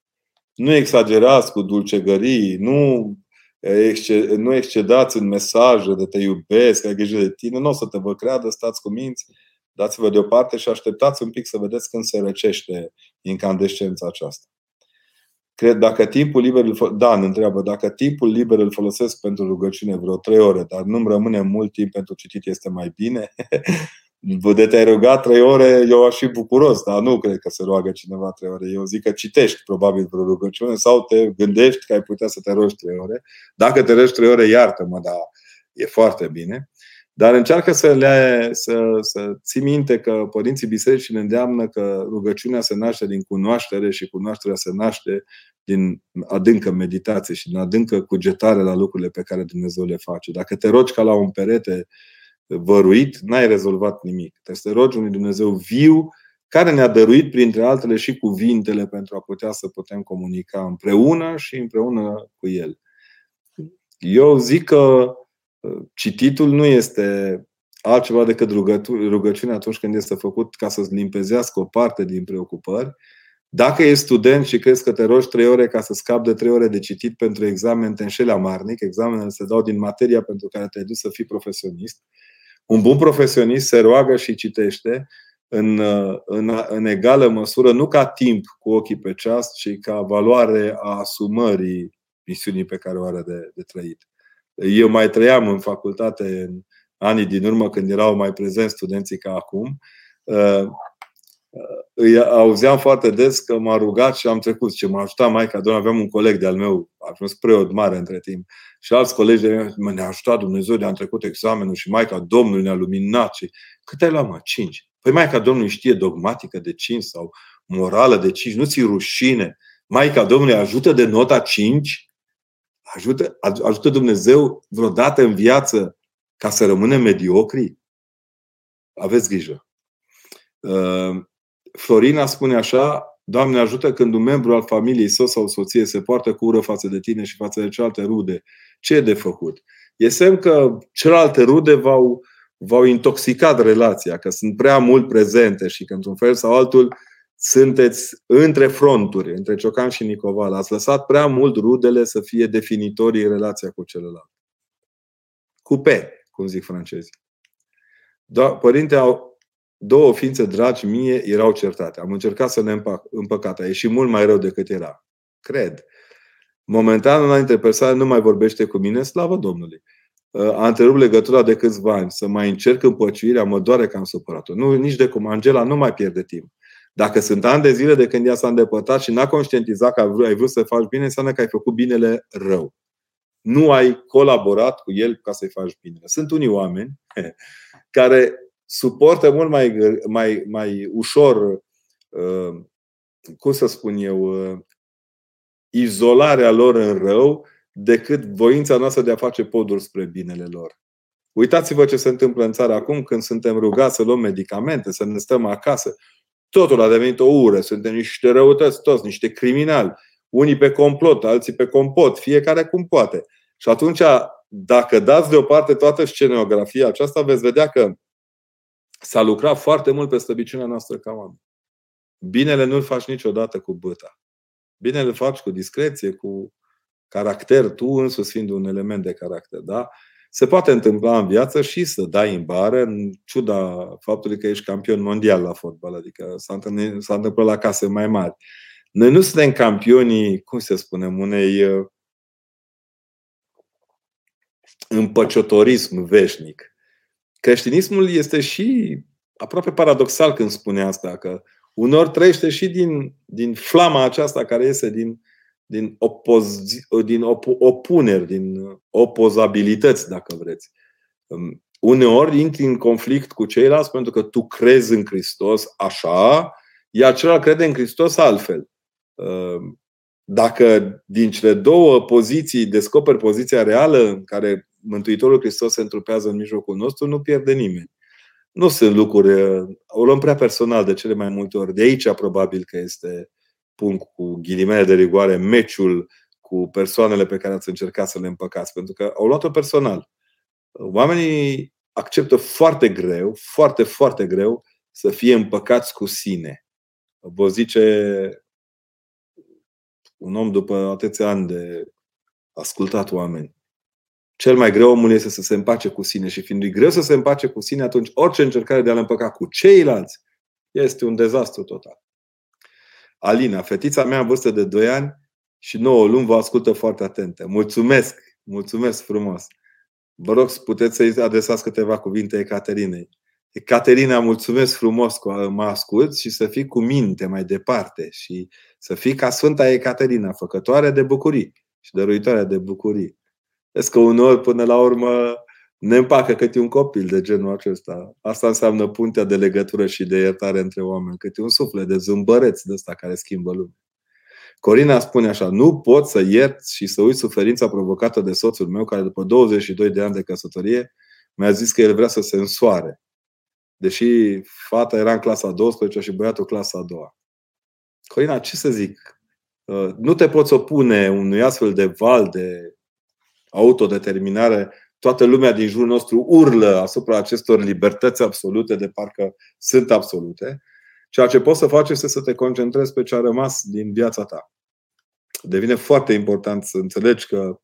Nu exagerați cu dulcegării, nu, exce- nu excedați în mesaje de te iubesc, ai grijă de tine, nu o să te vă creadă, stați cu minți, dați-vă deoparte și așteptați un pic să vedeți când se răcește incandescența aceasta. Cred, dacă timpul liber îl fol- Dan întreabă, dacă timpul liber îl folosesc pentru rugăciune vreo trei ore, dar nu-mi rămâne mult timp pentru citit, este mai bine? De te-ai rugat trei ore, eu aș fi bucuros, dar nu cred că se roagă cineva trei ore. Eu zic că citești probabil vreo rugăciune sau te gândești că ai putea să te rogi trei ore. Dacă te rogi trei ore, iartă-mă, dar e foarte bine. Dar încearcă să, le, să, să ții minte că părinții bisericii ne îndeamnă că rugăciunea se naște din cunoaștere și cunoașterea se naște din adâncă meditație și din adâncă cugetare la lucrurile pe care Dumnezeu le face. Dacă te rogi ca la un perete văruit, n-ai rezolvat nimic. Trebuie să te rogi unui Dumnezeu viu, care ne-a dăruit, printre altele, și cuvintele pentru a putea să putem comunica împreună și împreună cu El. Eu zic că cititul nu este altceva decât rugăciunea atunci când este făcut ca să-ți limpezească o parte din preocupări. Dacă ești student și crezi că te rogi trei ore ca să scapi de trei ore de citit pentru examen, te înșeli amarnic. Examenele se dau din materia pentru care te-ai dus să fii profesionist. Un bun profesionist se roagă și citește în, în, în egală măsură, nu ca timp cu ochii pe ceas, ci ca valoare a asumării misiunii pe care o are de, de trăit. Eu mai trăiam în facultate în anii din urmă, când erau mai prezenți studenții ca acum. Îi auzeam foarte des că m-a rugat și am trecut. Ce m-a ajutat Maica Domnului, aveam un coleg de-al meu, a ajuns preot mare între timp, și alți colegi de-al meu, mă, ne-a ajutat Dumnezeu, de-am trecut examenul și Maica Domnului ne-a luminat. Și cât ai luat, mă? Cinci. Păi Maica Domnului știe dogmatică de cinci sau morală de cinci, nu ți-i rușine? Maica Domnului ajută de nota cinci? Ajută, ajută Dumnezeu vreodată în viață ca să rămânem mediocri? Aveți grijă. Uh, Florina spune așa: Doamne ajută când un membru al familiei său sau soției se poartă cu ură față de tine și față de celelalte rude. Ce e de făcut? E semn că celelalte rude v-au, v-au intoxicat relația, că sunt prea mult prezente și că într-un fel sau altul sunteți între fronturi, între Ciocan și Nicoval. Ați lăsat prea mult rudele să fie definitorii în relația cu celălalt. Cu P, cum zic francezii. Părinte, două ființe dragi mie erau certate. Am încercat să ne împăcat. A ieșit mult mai rău decât era. Cred. Momentan, una dintre persoane nu mai vorbește cu mine, slavă Domnului. A întrerupt legătura de câțiva ani. Să mai încerc împăciuirea, mă doare că am supărat-o. Nu, nici de cum. Angela nu mai pierde timp. Dacă sunt ani de zile de când ea s-a îndepărtat și n-a conștientizat că ai vrut să faci bine, înseamnă că ai făcut binele rău. Nu ai colaborat cu el ca să-i faci bine. Sunt unii oameni care suportă mult mai, mai, mai ușor, cum să spun eu, izolarea lor în rău decât voința noastră de a face poduri spre binele lor. Uitați-vă ce se întâmplă în țară acum când suntem rugați să luăm medicamente, să ne stăm acasă. Totul a devenit o ură. Suntem niște răutăți toți, niște criminali. Unii pe complot, alții pe compot, fiecare cum poate. Și atunci, dacă dați deoparte toată scenografia aceasta, veți vedea că s-a lucrat foarte mult pe slăbiciunea noastră ca oameni. Binele nu-l faci niciodată cu băta. Binele îl faci cu discreție, cu caracter, tu însuți fiind un element de caracter. Da? Se poate întâmpla în viață și să dai în bară, în ciuda faptului că ești campion mondial la fotbal. Adică s-a întâmplat la case mai mari. Noi nu suntem campionii, cum se spune, unei împăciotorism veșnic. Creștinismul este și aproape paradoxal când spune asta, că unor trăiește și din, din flama aceasta care iese din, din, opozi, din op- opuneri, din opozabilități, dacă vreți. Uneori intri în conflict cu ceilalți pentru că tu crezi în Hristos așa, iar celălalt crede în Hristos altfel. Dacă din cele două poziții descoperi poziția reală în care Mântuitorul Hristos se întrupează în mijlocul nostru, nu pierde nimeni. Nu sunt lucruri, o luăm prea personal de cele mai multe ori. De aici probabil că este, pun cu ghilimele de rigoare, meciul cu persoanele pe care ați încercat să le împăcați. Pentru că au luat-o personal. Oamenii acceptă foarte greu, foarte, foarte greu să fie împăcați cu sine. Vă zice un om după atâția ani de ascultat oameni. Cel mai greu omul este să se împace cu sine și fiind greu să se împace cu sine, atunci orice încercare de a-l împăca cu ceilalți este un dezastru total. Alina, fetița mea în vârstă de doi ani și nouă luni vă ascultă foarte atentă. Mulțumesc! Mulțumesc frumos! Vă rog, puteți să-i adresați câteva cuvinte Ecaterinei. Caterina, mulțumesc frumos că mă asculți și să fii cu minte mai departe și să fii ca Sfânta Ecaterina, făcătoare de bucurii și dăruitoare de bucurii. Vezi că uneori, până la urmă, ne împacă câte un copil de genul acesta. Asta înseamnă puntea de legătură și de iertare între oameni, câte un suflet de zâmbăreț de ăsta care schimbă lumea. Corina spune așa: nu pot să iert și să uit suferința provocată de soțul meu, care după douăzeci și doi de ani de căsătorie mi-a zis că el vrea să se însoare. Deși fata era în clasa a douăsprezecea și băiatul clasa a doua. Corina, ce să zic? Nu te poți opune unui astfel de val de autodeterminare. Toată lumea din jurul nostru urlă asupra acestor libertăți absolute, de parcă sunt absolute. Ceea ce poți să faci este să te concentrezi pe ce a rămas din viața ta. Devine foarte important să înțelegi că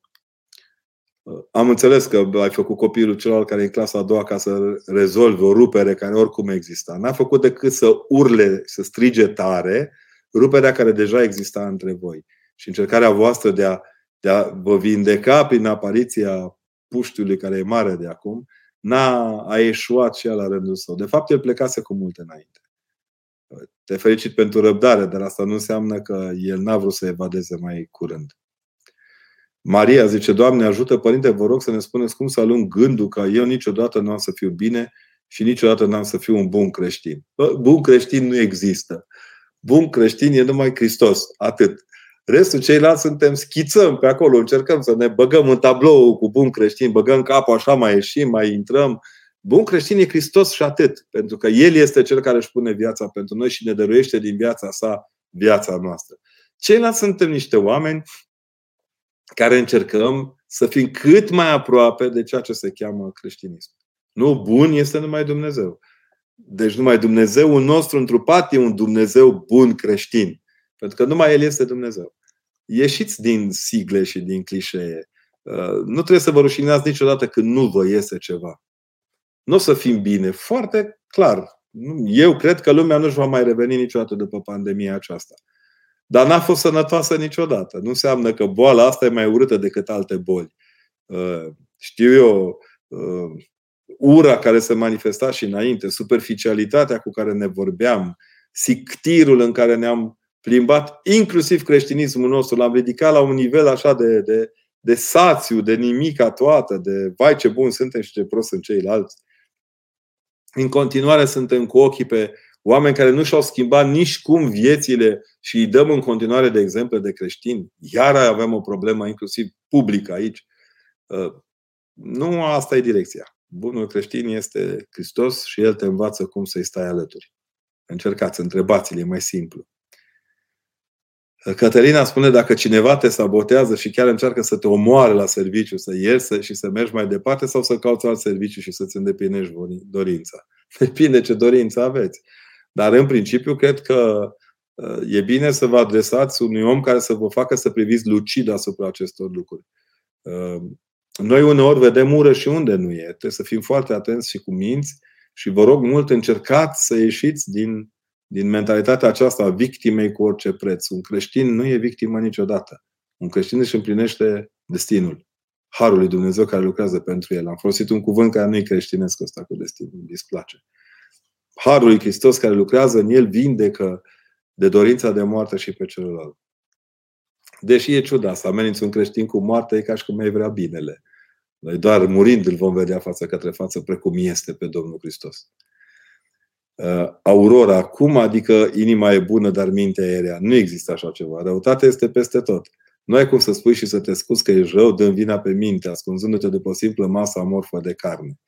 am înțeles că ai făcut copilul celălalt care e în clasa a doua ca să rezolvi o rupere care oricum exista. N-a făcut decât să urle, să strige tare ruperea care deja exista între voi. Și încercarea voastră de a, de a vă vindeca prin apariția puștiului care e mare de acum n-a a eșuat și ea la rândul său. De fapt, el plecase cu multe înainte. Te felicit pentru răbdare, dar asta nu înseamnă că el n-a vrut să evadeze mai curând. Maria zice: Doamne ajută, Părinte, vă rog să ne spuneți cum să alung gândul că eu niciodată nu am să fiu bine și niciodată nu am să fiu un bun creștin. Bun creștin nu există. Bun creștin e numai Hristos. Atât. Restul ceilalți suntem, schițăm pe acolo, încercăm să ne băgăm în tablou cu bun creștin, băgăm capul așa, mai ieșim, mai intrăm. Bun creștin e Hristos și atât. Pentru că El este Cel care își pune viața pentru noi și ne dăruiește din viața Sa viața noastră. Ceilalți suntem niște oameni care încercăm să fim cât mai aproape de ceea ce se cheamă creștinism. Nu, bun este numai Dumnezeu. Deci numai Dumnezeul nostru întrupat e un Dumnezeu bun creștin. Pentru că numai El este Dumnezeu. Ieșiți din sigle și din clișee. Nu trebuie să vă rușinați niciodată când nu vă iese ceva. Nu o să fim bine. Foarte clar. Eu cred că lumea nu-și va mai reveni niciodată după pandemia aceasta. Dar n-a fost sănătoasă niciodată. Nu înseamnă că boala asta e mai urâtă decât alte boli. Știu eu, ura care se manifesta și înainte, superficialitatea cu care ne vorbeam, sictirul în care ne-am plimbat, inclusiv creștinismul nostru, l-am ridicat la un nivel așa de, de, de sațiu, de nimica toată, de vai ce bun suntem și ce prost sunt ceilalți. În continuare suntem cu ochii pe oameni care nu și-au schimbat nici cum viețile și îi dăm în continuare de exemple de creștini. Iar avem o problemă inclusiv publică aici. Nu asta e direcția. Bunul creștin este Hristos și El te învață cum să-i stai alături. Încercați, întrebați-l, e mai simplu. Cătălina spune, dacă cineva te sabotează și chiar încearcă să te omoare la serviciu, să ieși și să mergi mai departe sau să cauți alt serviciu și să-ți îndeplinești dorința. Depinde ce dorință aveți. Dar în principiu cred că e bine să vă adresați unui om care să vă facă să priviți lucid asupra acestor lucruri. Noi uneori vedem ură și unde nu e. Trebuie să fim foarte atenți și cu minți și vă rog mult, încercați să ieșiți din, din mentalitatea aceasta a victimei cu orice preț. Un creștin nu e victimă niciodată. Un creștin își împlinește destinul. Harul lui Dumnezeu care lucrează pentru el. Am folosit un cuvânt care nu-i creștinesc ăsta cu destinul. Îmi displace. Harul lui Hristos care lucrează în el vindecă de dorința de moarte și pe celălalt. Deși e ciudat, să ameninți un creștin cu moartea, e ca și cum ei vrea binele. Noi doar murind îl vom vedea față către față, precum este pe Domnul Hristos. Aurora, cum adică inima e bună, dar mintea e rea? Nu există așa ceva. Răutatea este peste tot. Nu ai cum să spui și să te scuzi că ești rău, dând vina pe minte, ascunzându-te după o simplă masă amorfă de carne.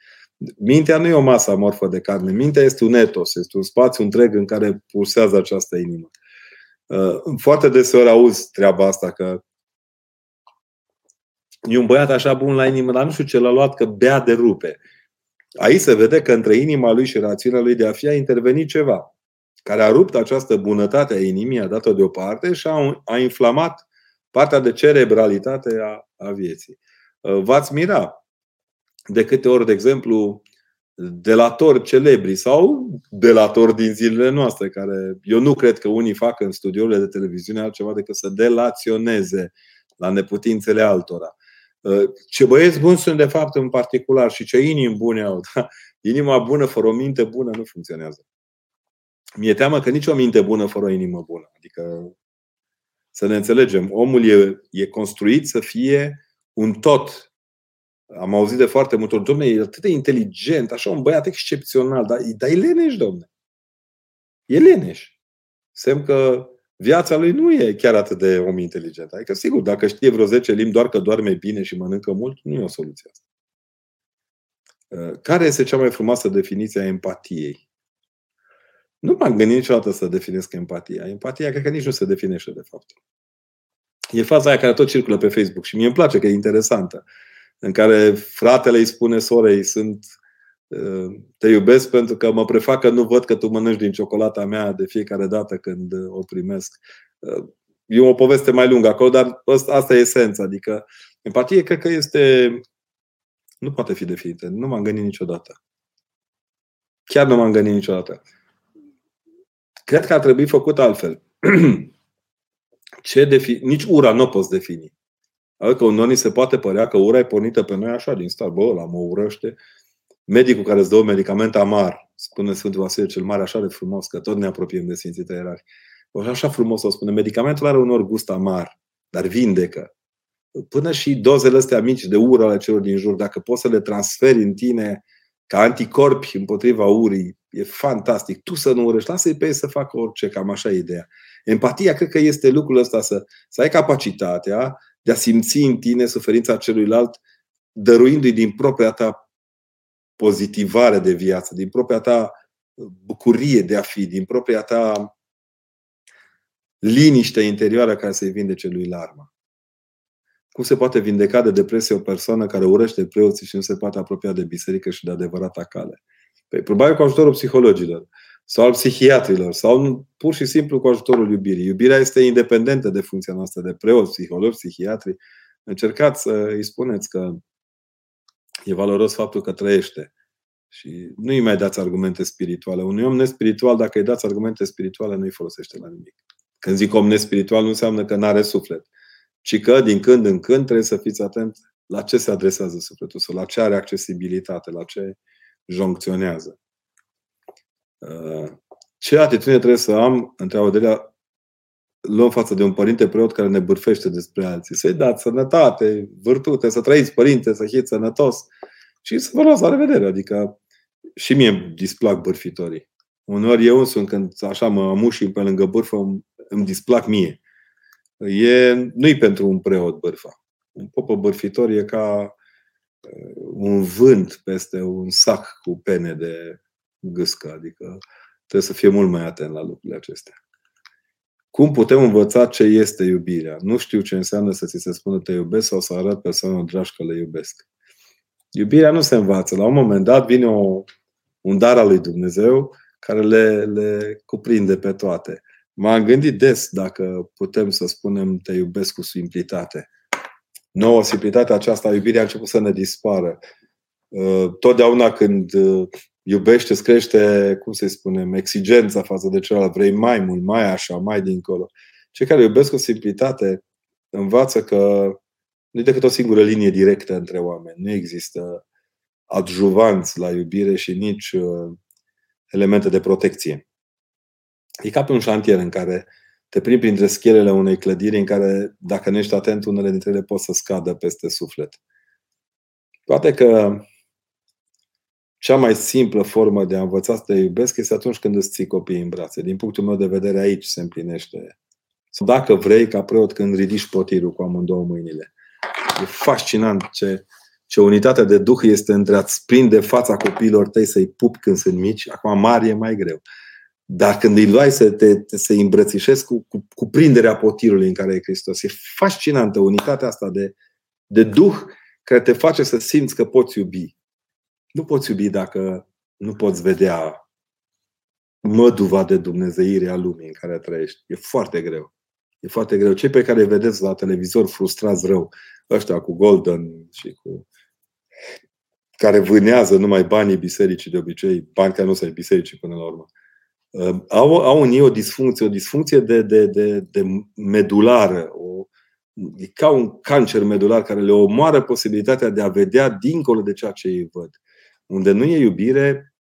Mintea nu e o masă amorfă de carne. Mintea este un etos, este un spațiu întreg în care pulsează această inimă. Foarte deseori auzi treaba asta, că e un băiat așa bun la inimă, dar nu știu ce l-a luat, că bea de rupe. Aici se vede că între inima lui și rațiunea lui de a fi a intervenit ceva, care a rupt această bunătate a inimii, a dat-o deoparte și a, a inflamat partea de cerebralitate a, a vieții. V-ați mira de câte ori, de exemplu, delatori celebri sau delatori din zilele noastre, care eu nu cred că unii fac în studiourile de televiziune altceva decât să delaționeze la neputințele altora. Ce băieți buni sunt de fapt în particular și ce inimi bune au, da? Inima bună fără o minte bună nu funcționează. Mi-e teamă că nici o minte bună fără o inimă bună. Adică să ne înțelegem, omul e, e construit să fie un tot. Am auzit de foarte multe ori, domne, e atât de inteligent, așa un băiat excepțional, dar, dar e leneș, domne. E leneș. Semn că viața lui nu e chiar atât de om inteligent. Adică, sigur, dacă știe vreo zece limbi, doar că doarme bine și mănâncă mult, nu e o soluție asta. Care este cea mai frumoasă definiție a empatiei? Nu m-am gândit niciodată să definesc empatia. Empatia cred că nici nu se definește, de fapt. E faza aia care tot circulă pe Facebook și mie îmi place că e interesantă. În care fratele îi spune sorei, sunt, te iubesc pentru că mă prefac că nu văd că tu mănânci din ciocolata mea de fiecare dată când o primesc. E o poveste mai lungă acolo, dar asta e esența. Adică empatie cred că este, nu poate fi definită. Nu m-am gândit niciodată. Chiar nu m-am gândit niciodată. Cred că ar trebui făcut altfel. Ce defini? Nici ura nu o poți defini. Adică unor ni se poate părea că ura e pornită pe noi așa, din start, bă, ăla mă urăște. Medicul care îți dă un medicament amar, spune Sfântul Vasile cel Mare, așa de frumos, că tot ne apropiem de Sfinții Tăierari. Așa frumos o spune, medicamentul are unor gust amar, dar vindecă. Până și dozele astea mici de ură ale celor din jur, dacă poți să le transferi în tine ca anticorpi împotriva urii, e fantastic. Tu să nu urăști, lasă-i pe ei să facă orice, cam așa e ideea. Empatia cred că este lucrul ăsta, să, să ai capacitatea de a simți în tine suferința celuilalt, dăruindu-i din propria ta pozitivare de viață, din propria ta bucurie de a fi, din propria ta liniște interioară care să-i vindece lui larma. Cum se poate vindeca de depresie o persoană care urăște preoții și nu se poate apropia de biserică și de adevărata cale? Probabil cu ajutorul psihologilor sau al psihiatrilor sau pur și simplu cu ajutorul iubirii. Iubirea este independentă de funcția noastră de preoți, psihologi, psihiatri. Încercați să îi spuneți că e valoros faptul că trăiește. Și nu îi mai dați argumente spirituale. Unui om nespiritual, dacă îi dați argumente spirituale, nu îi folosește la nimic. Când zic om nespiritual, nu înseamnă că n-are suflet, ci că din când în când trebuie să fiți atenți la ce se adresează sufletul sau la ce are accesibilitate, la ce joncționează. Ce atitudine trebuie să am, întreabă Delia, luăm față de un părinte preot care ne bârfește despre alții? Să-i dați sănătate, vârtute, să trăiți, părinte, să fiți sănătos și să vă luați la revedere. Adică și mie îmi displac bârfitorii. Uneori eu însumi, când așa mă amușim pe lângă bârfă, îmi displac mie. E, nu-i pentru un preot bârfa. Un popă bârfitor e ca un vânt peste un sac cu pene de gâscă. Adică trebuie să fie mult mai atent la lucrurile acestea. Cum putem învăța ce este iubirea? Nu știu ce înseamnă să ți se spună te iubesc sau să arăt persoanelor dragi că le iubesc. Iubirea nu se învață. La un moment dat vine o, un dar al lui Dumnezeu care le, le cuprinde pe toate. M-am gândit des dacă putem să spunem te iubesc cu simplitate. Nouă, simplitatea aceasta, iubirea a început să ne dispară. Totdeauna când iubești, îți crește, cum să-i spunem, exigența față de celălalt. Vrei mai mult, mai așa, mai dincolo. Cei care iubesc cu simplitate învață că nu e decât o singură linie directă între oameni. Nu există adjuvanți la iubire și nici elemente de protecție. E ca pe un șantier în care te plimbi printre schelele unei clădiri în care, dacă nu ești atent, unele dintre ele pot să scadă peste suflet. Poate că cea mai simplă formă de a învăța să te iubesc este atunci când îți ții copiii în brațe. Din punctul meu de vedere, aici se împlinește. Dacă vrei, ca preot, când ridici potirul cu amândouă mâinile. E fascinant ce, ce unitate de duh este între a-ți prinde fața copiilor tăi să-i pupi când sunt mici. Acum mari e mai greu. Dar când îi luai să te, te să îmbrățișezi cu, cu, cu prinderea potirului în care e Hristos. E fascinantă unitatea asta de, de duh care te face să simți că poți iubi. Nu poți iubi dacă nu poți vedea măduva de dumnezeire a lumii în care trăiești. E foarte greu. E foarte greu. Cei pe care îi vedeți la televizor frustrați rău, ăștia cu Golden și cu... care vânează numai banii bisericii de obicei, bani care nu sunt bisericii până la urmă. Au, au în ei o disfuncție, o disfuncție de, de, de, de medulară. O, e ca un cancer medular care le omoară posibilitatea de a vedea dincolo de ceea ce ei văd. Unde nu e iubire,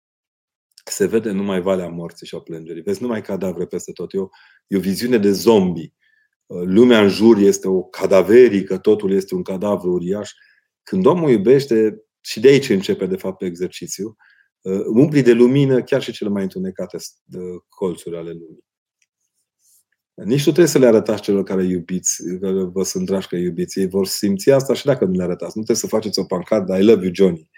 se vede numai valea morții și a plângerii. Vezi numai cadavre peste tot. E o, e o viziune de zombi. Lumea în jur este o cadaverică, totul este un cadavru uriaș. Când omul iubește, și de aici începe de fapt exercițiul, umpli de lumină chiar și cele mai întunecate colțuri ale lumii. Nici nu trebuie să le arătați celor care iubiți, care vă sunt dragi că iubiți. Ei vor simți asta și dacă nu le arătați. Nu trebuie să faceți o pancardă I love you, Johnny.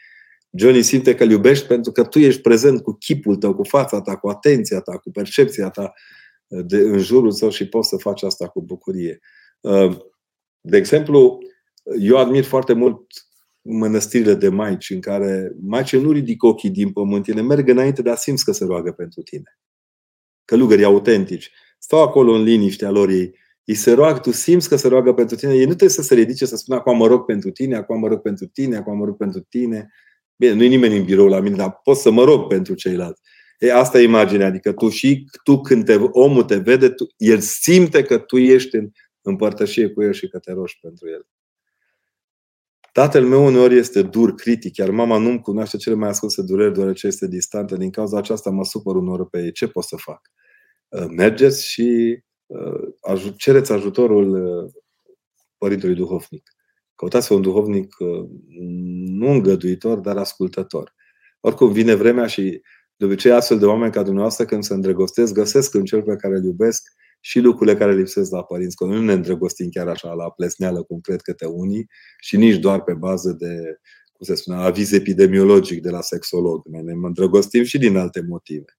Johnny simte că îl iubești pentru că tu ești prezent cu chipul tău, cu fața ta, cu atenția ta, cu percepția ta de, în jurul tău și poți să faci asta cu bucurie. De exemplu, eu admir foarte mult mănăstirile de maici în care maicii nu ridică ochii din pământ, ele merg înainte, dar simți că se roagă pentru tine. Călugării autentici stau acolo în liniștea lor, ei, ei se roagă, tu simți că se roagă pentru tine. Ei nu trebuie să se ridice să spună acum mă rog pentru tine, acum mă rog pentru tine, acum mă rog pentru tine. Bine, nu-i nimeni în birou la mine, dar pot să mă rog pentru ceilalți. E, asta e imaginea, adică tu și tu când te, omul te vede, tu, el simte că tu ești în împărtășie cu el și că te rogi pentru el. Tatăl meu uneori este dur, critic, iar mama nu-mi cunoaște cele mai ascunse dureri deoarece este distantă. Din cauza aceasta mă supăr uneori pe ei. Ce pot să fac? Mergeți și cereți ajutorul părintelui duhovnic. Căutați-vă un duhovnic nu îngăduitor, dar ascultător. Oricum vine vremea și de obicei astfel de oameni ca dumneavoastră când se îndrăgostesc, găsesc în cel pe care îl iubesc și lucrurile care lipsesc la părinți. Că nu ne îndrăgostim chiar așa la plesneală, cum cred câte unii, și nici doar pe bază de, cum se spune, aviz epidemiologic de la sexolog. Noi ne îndrăgostim și din alte motive.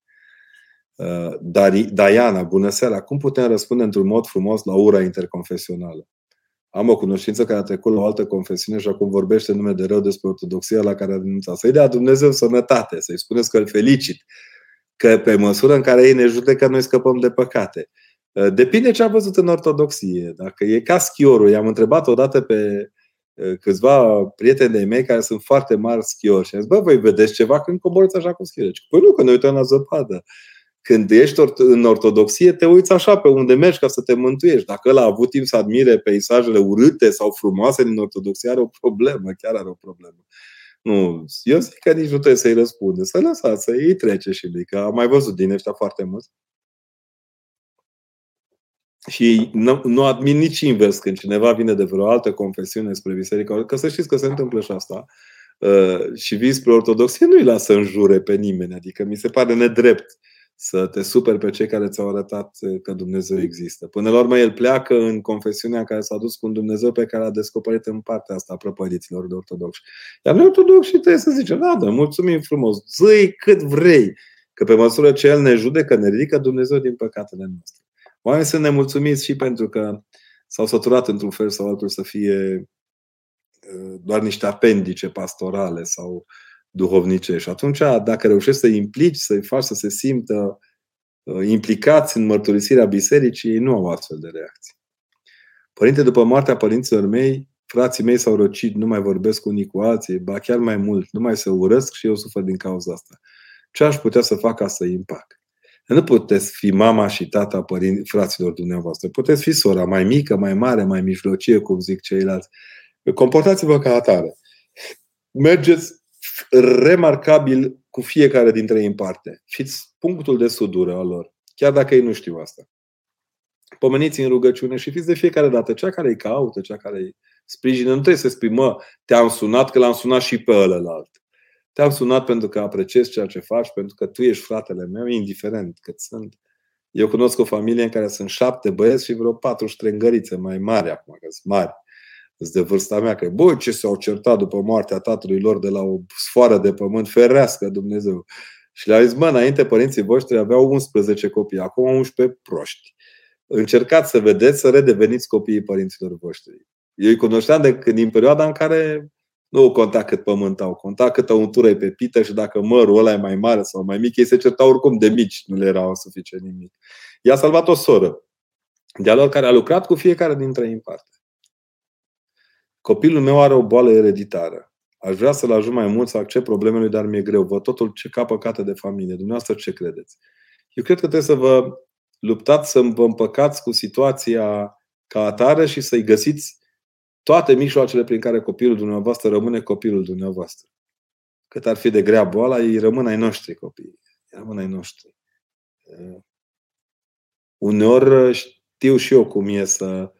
Dar, Diana, bună seara! Cum putem răspunde într-un mod frumos la ura interconfesională? Am o cunoștință care a trecut la o altă confesiune și acum vorbește în nume de rău despre ortodoxia la care a renunțat. Să-i dea Dumnezeu sănătate, să-i spuneți că îl felicit, că pe măsură în care ei ne judecă, noi scăpăm de păcate. Depinde ce a văzut în ortodoxie. Dacă e ca schiorul, i-am întrebat odată pe câțiva prieteni de-ai mei care sunt foarte mari schiori și am zis, bă, voi vedeți ceva când coborâți așa cu schiorul? Păi nu, că ne uităm la zăpadă. Când ești în ortodoxie, te uiți așa pe unde mergi ca să te mântuiești. Dacă ăla a avut timp să admire peisajele urâte sau frumoase din ortodoxie, are o problemă, chiar are o problemă. Nu, eu zic că nici nu trebuie să-i răspunde. Să-i lăsați, să-i trece și lui, că am mai văzut din ăștia foarte mult. Și nu, nu admit nici invers când cineva vine de vreo altă confesiune spre biserică, că să știți că se întâmplă și asta. Și vii spre ortodoxie, nu-i lasă în jure pe nimeni. Adică mi se pare nedrept să te superi pe cei care ți-au arătat că Dumnezeu există. Până la urmă el pleacă în confesiunea în care s-a dus cu un Dumnezeu pe care l-a descoperit în partea asta a prăpădiților de ortodoxi. Iar noi ortodoxi trebuie să zicem, da, da, mulțumim frumos, zi cât vrei, că pe măsură ce el ne judecă, ne ridică Dumnezeu din păcatele noastre. Oamenii sunt nemulțumiți și pentru că s-au săturat într-un fel sau altul să fie doar niște apendice pastorale sau duhovnice. Și atunci, dacă reușești să-i implici, să-i faci să se simtă implicați în mărturisirea bisericii, nu au astfel de reacții. Părinte, după moartea părinților mei, frații mei s-au răcit, nu mai vorbesc unii cu alții, ba chiar mai mult, nu mai se urăsc și eu sufăr din cauza asta. Ce aș putea să fac ca să-i împac? Nu puteți fi mama și tata părinților, fraților dumneavoastră. Puteți fi sora mai mică, mai mare, mai mijlocie, cum zic ceilalți. Comportați-vă ca atare. Mergeți remarcabil cu fiecare dintre ei în parte. Fiți punctul de sudură al lor, chiar dacă ei nu știu asta. Pomeniți în rugăciune și fiți de fiecare dată cea care îi caută, cea care îi sprijină. Nu trebuie să spui, mă, te-am sunat că l-am sunat și pe ălălalt. Te-am sunat pentru că apreciezi ceea ce faci, pentru că tu ești fratele meu, indiferent cât sunt. Eu cunosc o familie în care sunt șapte băieți și vreo patru ștrengărițe mai mari acum, că sunt mari. Sunt de vârsta mea, că băi, ce s-au certat după moartea tatălui lor de la o sfoară de pământ, ferească Dumnezeu. Și le-au zis, mă, înainte părinții voștri aveau unsprezece copii, acum unsprezece proști. Încercați să vedeți, să redeveniți copiii părinților voștri. Eu îi cunoșteam de când, din perioada în care nu conta cât pământ au, conta câtă untură e pe pită și dacă mărul ăla e mai mare sau mai mic, ei se certau oricum de mici, nu le erau suficient nimic. I-a salvat o soră de-a lor care a lucrat cu fiecare dintre ei în parte. Copilul meu are o boală ereditară. Aș vrea să-l ajut mai mult să accept problemele, dar mi-e greu. Văd totul ce ca păcate de familie. Dumneavoastră ce credeți? Eu cred că trebuie să vă luptați, să vă împăcați cu situația ca atare și să-i găsiți toate mijloacele prin care copilul dumneavoastră rămâne copilul dumneavoastră. Cât ar fi de grea boala, ei rămân ai noștri copii. Ei rămân ai noștri. Uneori știu și eu cum e să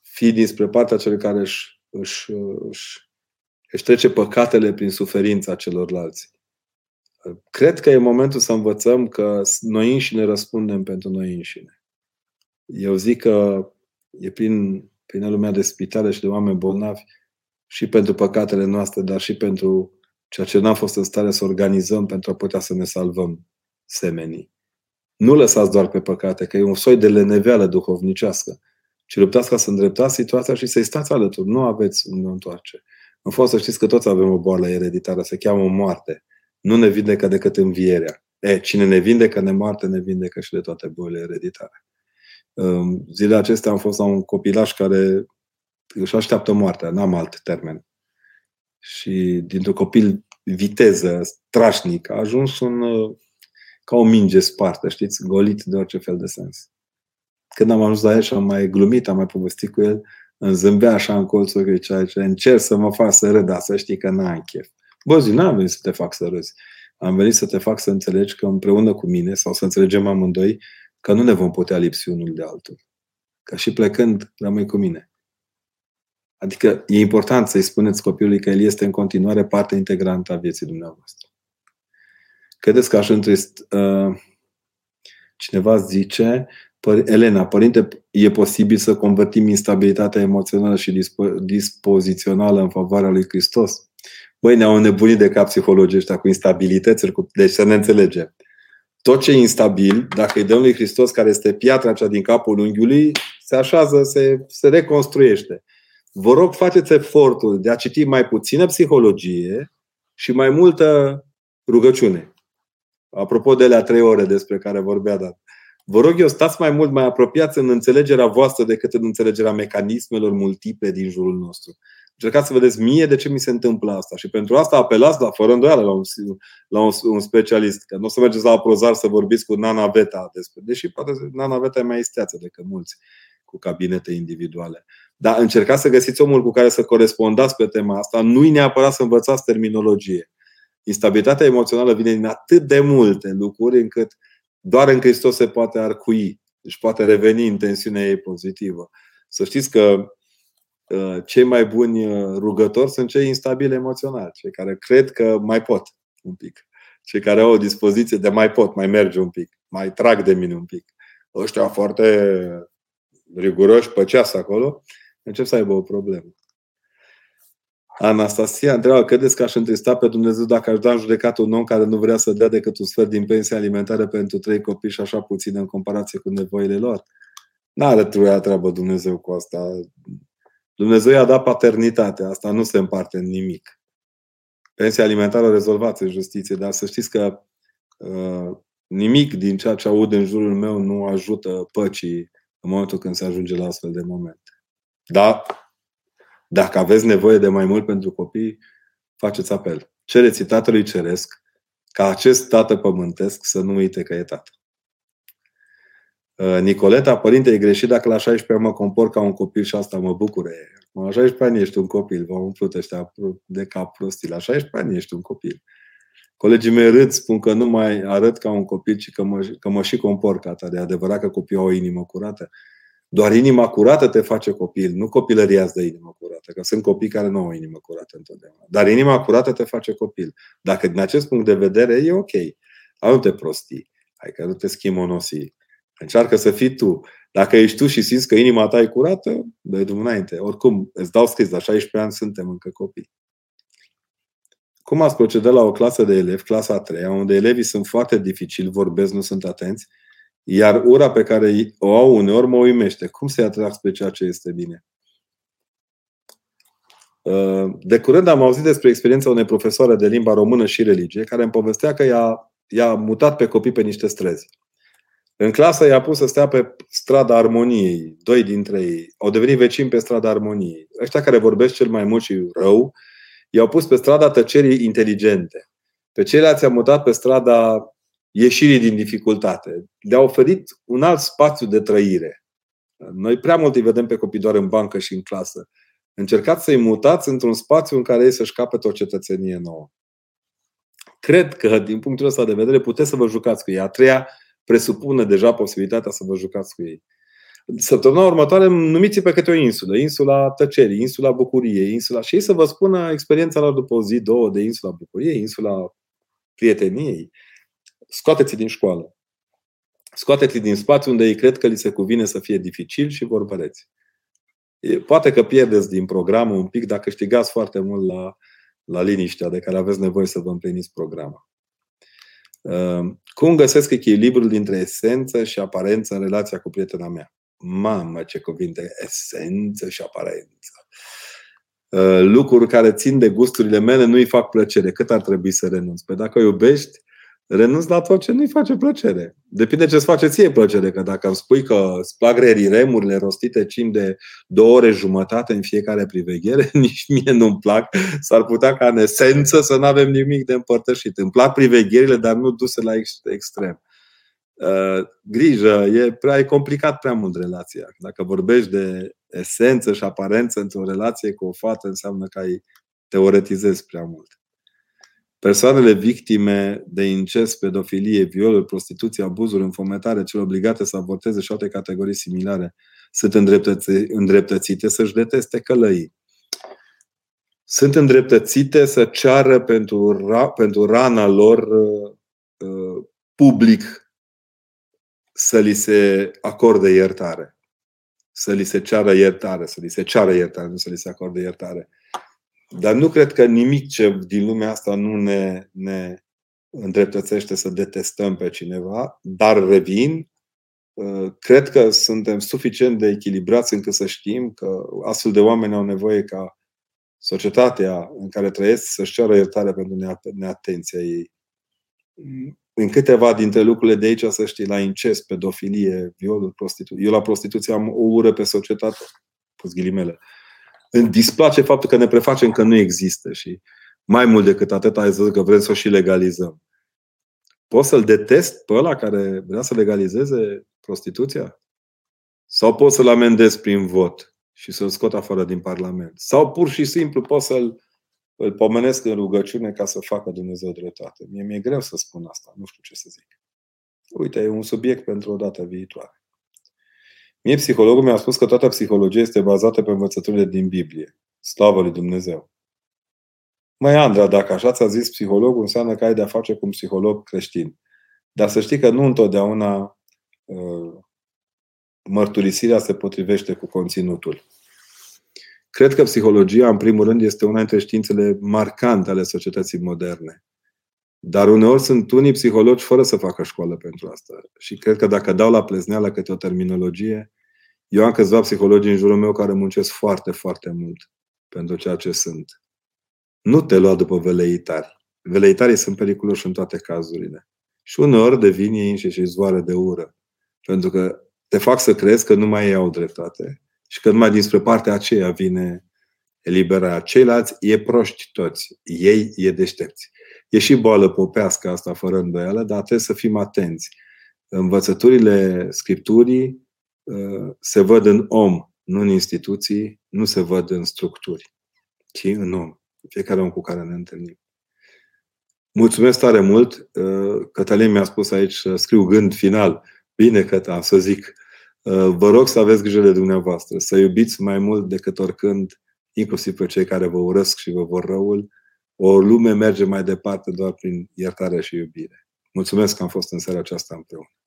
fii dinspre partea celui care își Își, își, își trece păcatele prin suferința celorlalți. Cred că e momentul să învățăm că noi înșine răspundem pentru noi înșine. Eu zic că e prin, prin lumea de spitale și de oameni bolnavi și pentru păcatele noastre, dar și pentru ceea ce n-am fost în stare să organizăm pentru a putea să ne salvăm semenii. Nu lăsați doar pe păcate, că e un soi de leneveală duhovnicească. Și luptați ca să îndreptați situația și să-i stați alături. Nu aveți unde o întoarce. În fond, să știți că toți avem o boală ereditară. Se cheamă moarte. Nu ne vindecă decât învierea. E, cine ne vindecă de moarte, ne vindecă și de toate bolile ereditare. Zilele acestea am fost la un copilaș care își așteaptă moartea. N-am alt termen. Și dintr-un copil viteză, strașnic, a ajuns un, ca o minge spartă, știți, golit de orice fel de sens. Când am ajuns la el și am mai glumit, am mai povestit cu el, îmi zâmbea așa în colțul că zicea, încerc să mă fac să râd, dar să știi că n-am chef. Bă, zi, n-am venit să te fac să râzi. Am venit să te fac să înțelegi că împreună cu mine, sau să înțelegem amândoi, că nu ne vom putea lipsi unul de altul. Că și plecând, rămâi cu mine. Adică e important să-i spuneți copilului că el este în continuare parte integrantă a vieții dumneavoastră. Credeți că aș întrist... Uh, cineva zice... Elena, părinte, e posibil să convertim instabilitatea emoțională și dispo- dispozițională în favoarea lui Hristos? Băi, ne-au înnebunit de cap psihologii ăștia cu instabilitățile, cu... deci să ne înțelegem. Tot ce e instabil, dacă îi dăm lui Hristos, care este piatra cea din capul unghiului, se așează, se, se reconstruiește. Vă rog, faceți efortul de a citi mai puțină psihologie și mai multă rugăciune. Apropo de alea trei ore despre care vorbea Dan. Vă rog eu, stați mai mult, mai apropiați în înțelegerea voastră decât în înțelegerea mecanismelor multiple din jurul nostru. Încercați să vedeți mie de ce mi se întâmplă asta. Și pentru asta apelați, la, fără îndoială, la un, la un, un specialist. Că nu o să mergeți la aprozar să vorbiți cu Nana Veta despre. Deși poate Nana Veta e mai isteață decât mulți cu cabinete individuale. Dar încercați să găsiți omul cu care să corespondați pe tema asta. Nu-i neapărat să învățați terminologie. Instabilitatea emoțională vine din atât de multe lucruri încât doar în Hristos se poate arcui. Deci poate reveni în tensiunea ei pozitivă. Să știți că cei mai buni rugători sunt cei instabili emoțional, cei care cred că mai pot un pic, cei care au o dispoziție de mai pot, mai merge un pic, mai trag de mine un pic. Ăștia foarte riguroși pe ceas acolo încep să aibă o problemă. Anastasia întreabă: credeți că aș întrista pe Dumnezeu dacă aș da în judecată un om care nu vrea să dea decât un sfert din pensia alimentară pentru trei copii și așa puțin în comparație cu nevoile lor? N-are treabă Dumnezeu cu asta. Dumnezeu i-a dat paternitatea. Asta nu se împarte în nimic. Pensia alimentară rezolvați în justiție. Dar să știți că uh, nimic din ceea ce aud în jurul meu nu ajută păcii în momentul când se ajunge la astfel de momente. Dar dacă aveți nevoie de mai mult pentru copii, faceți apel. Cereți Tatălui Ceresc ca acest Tată pământesc să nu uite că e Tată. Nicoleta: părinte, e greșit dacă la șaisprezece ani mă compor ca un copil și asta mă bucură. La șaisprezece ani ești un copil, v-au umplut ăștia de cap prostii. La șaisprezece ani ești un copil. Colegii mei râd, spun că nu mai arăt ca un copil, ci că mă, că mă și compor ca ta. De adevărat că copiii au o inimă curată. Doar inima curată te face copil, nu copilăriați de inimă curată, că sunt copii care nu au o inimă curată întotdeauna. Dar inima curată te face copil. Dacă din acest punct de vedere e ok, dar nu te prostii, hai că nu te schimonosii. Încearcă să fii tu. Dacă ești tu și simți că inima ta e curată, dă-i drumul înainte. Oricum, îți dau scris, la șaisprezece ani suntem încă copii. Cum ați proceda la o clasă de elevi, clasa a treia, unde elevii sunt foarte dificili, vorbesc, nu sunt atenți, iar ura pe care o au uneori mă uimește? Cum să-i atrag spre ceea ce este bine? De curând am auzit despre experiența unei profesoare de limba română și religie, care îmi povestea că i-a, i-a mutat pe copii pe niște străzi. În clasă i-a pus să stea pe strada armoniei. Doi dintre ei au devenit vecini pe strada armoniei. Ăștia care vorbesc cel mai mult și rău i-au pus pe strada tăcerii inteligente. Pe ceilalți i-a mutat pe strada ieșirii din dificultate. Le-a oferit un alt spațiu de trăire. Noi prea mult îi vedem pe copii doar în bancă și în clasă. Încercați să-i mutați într-un spațiu în care ei să-și capete o cetățenie nouă. Cred că, din punctul ăsta de vedere, puteți să vă jucați cu ei. A treia presupune deja posibilitatea să vă jucați cu ei. Săptămâna următoare numiți-i pe câte o insulă. Insula tăcerii, insula bucuriei, insula... și ei să vă spună experiența lor după o zi, două de insula bucuriei, insula prieteniei. Scoateți-i din școală. Scoateți-i din spațiu unde ei cred că li se cuvine să fie dificil și vorbăreți. Poate că pierdeți din programul un pic, dar câștigați foarte mult la, la liniștea de care aveți nevoie să vă împliniți programa. Cum găsesc echilibrul dintre esență și aparență în relația cu prietena mea? Mamă, ce cuvinte! Esență și aparență. Lucruri care țin de gusturile mele nu-i fac plăcere. Cât ar trebui să renunți? Păi dacă o iubești, renunți la tot ce nu-i face plăcere. Depinde ce-ți face ție plăcere. Că dacă îmi spui că îți plac reriremurile rostite cim de două ore jumătate în fiecare priveghere, nici mie nu-mi plac. S-ar putea ca în esență să nu avem nimic de împărtășit. Îmi plac privegherile, dar nu duse la extrem. Grijă, e, prea, e complicat prea mult relația. Dacă vorbești de esență și aparență într-o relație cu o fată, înseamnă că ai teoretizezi prea mult. Persoanele victime de incest, pedofilie, violuri, prostituție, abuzuri, înfometare, cele obligate să avorteze și alte categorii similare sunt îndreptățite să-și deteste călăii. Sunt îndreptățite să ceară pentru, ra- pentru rana lor uh, public să li se acorde iertare. Să li se ceară iertare, să li se ceară iertare, nu să li se acorde iertare. Dar nu cred că nimic ce din lumea asta nu ne, ne îndreptățește să detestăm pe cineva, dar revin Cred că suntem suficient de echilibrați încât să știm că astfel de oameni au nevoie ca societatea în care trăiesc să-și ceară iertare pentru neatenția ei. În câteva dintre lucrurile de aici, să știi, la incest, pedofilie, violuri, prostituție. Eu la prostituție am o ură pe societate, pus ghilimele. Îmi displace faptul că ne prefacem că nu există și mai mult decât atât ai zis că vrem să o și legalizăm. Poți să-l detest pe ăla care vrea să legalizeze prostituția? Sau poți să-l amendezi prin vot și să-l scot afară din Parlament? Sau pur și simplu poți să-l îl pomenesc în rugăciune ca să facă Dumnezeu dreptate? Mie mi-e greu să spun asta, nu știu ce să zic. Uite, e un subiect pentru o dată viitoare. Mie psihologul mi-a spus că toată psihologia este bazată pe învățăturile din Biblie. Slavă lui Dumnezeu! Măi, Andra, dacă așa ți-a zis psihologul, înseamnă că ai de-a face cu un psiholog creștin. Dar să știi că nu întotdeauna uh, mărturisirea se potrivește cu conținutul. Cred că psihologia, în primul rând, este una dintre științele marcante ale societății moderne. Dar uneori sunt unii psihologi fără să facă școală pentru asta. Și cred că dacă dau la plezneală câte o terminologie, eu am câțiva psihologi în jurul meu care muncesc foarte, foarte mult pentru ceea ce sunt. Nu te lua după veleitari. Veleitarii sunt periculoși în toate cazurile. Și uneori devin ei înșiși și izvoare de ură. Pentru că te fac să crezi că nu mai ei au dreptate și că numai dinspre partea aceea vine eliberarea. Ceilalți e proști toți. Ei e deștepți. E și boală popească asta fără îndoială, dar trebuie să fim atenți. Învățăturile Scripturii se văd în om, nu în instituții, nu se văd în structuri, ci în om. Fiecare om cu care ne întâlnim. Mulțumesc tare mult. Cătălin mi-a spus aici să scriu gând final. Bine, Cătă, să zic. Vă rog să aveți grijă de dumneavoastră, să iubiți mai mult decât oricând, inclusiv pe cei care vă urăsc și vă vor răul. O lume merge mai departe doar prin iertare și iubire. Mulțumesc că am fost în seara aceasta împreună.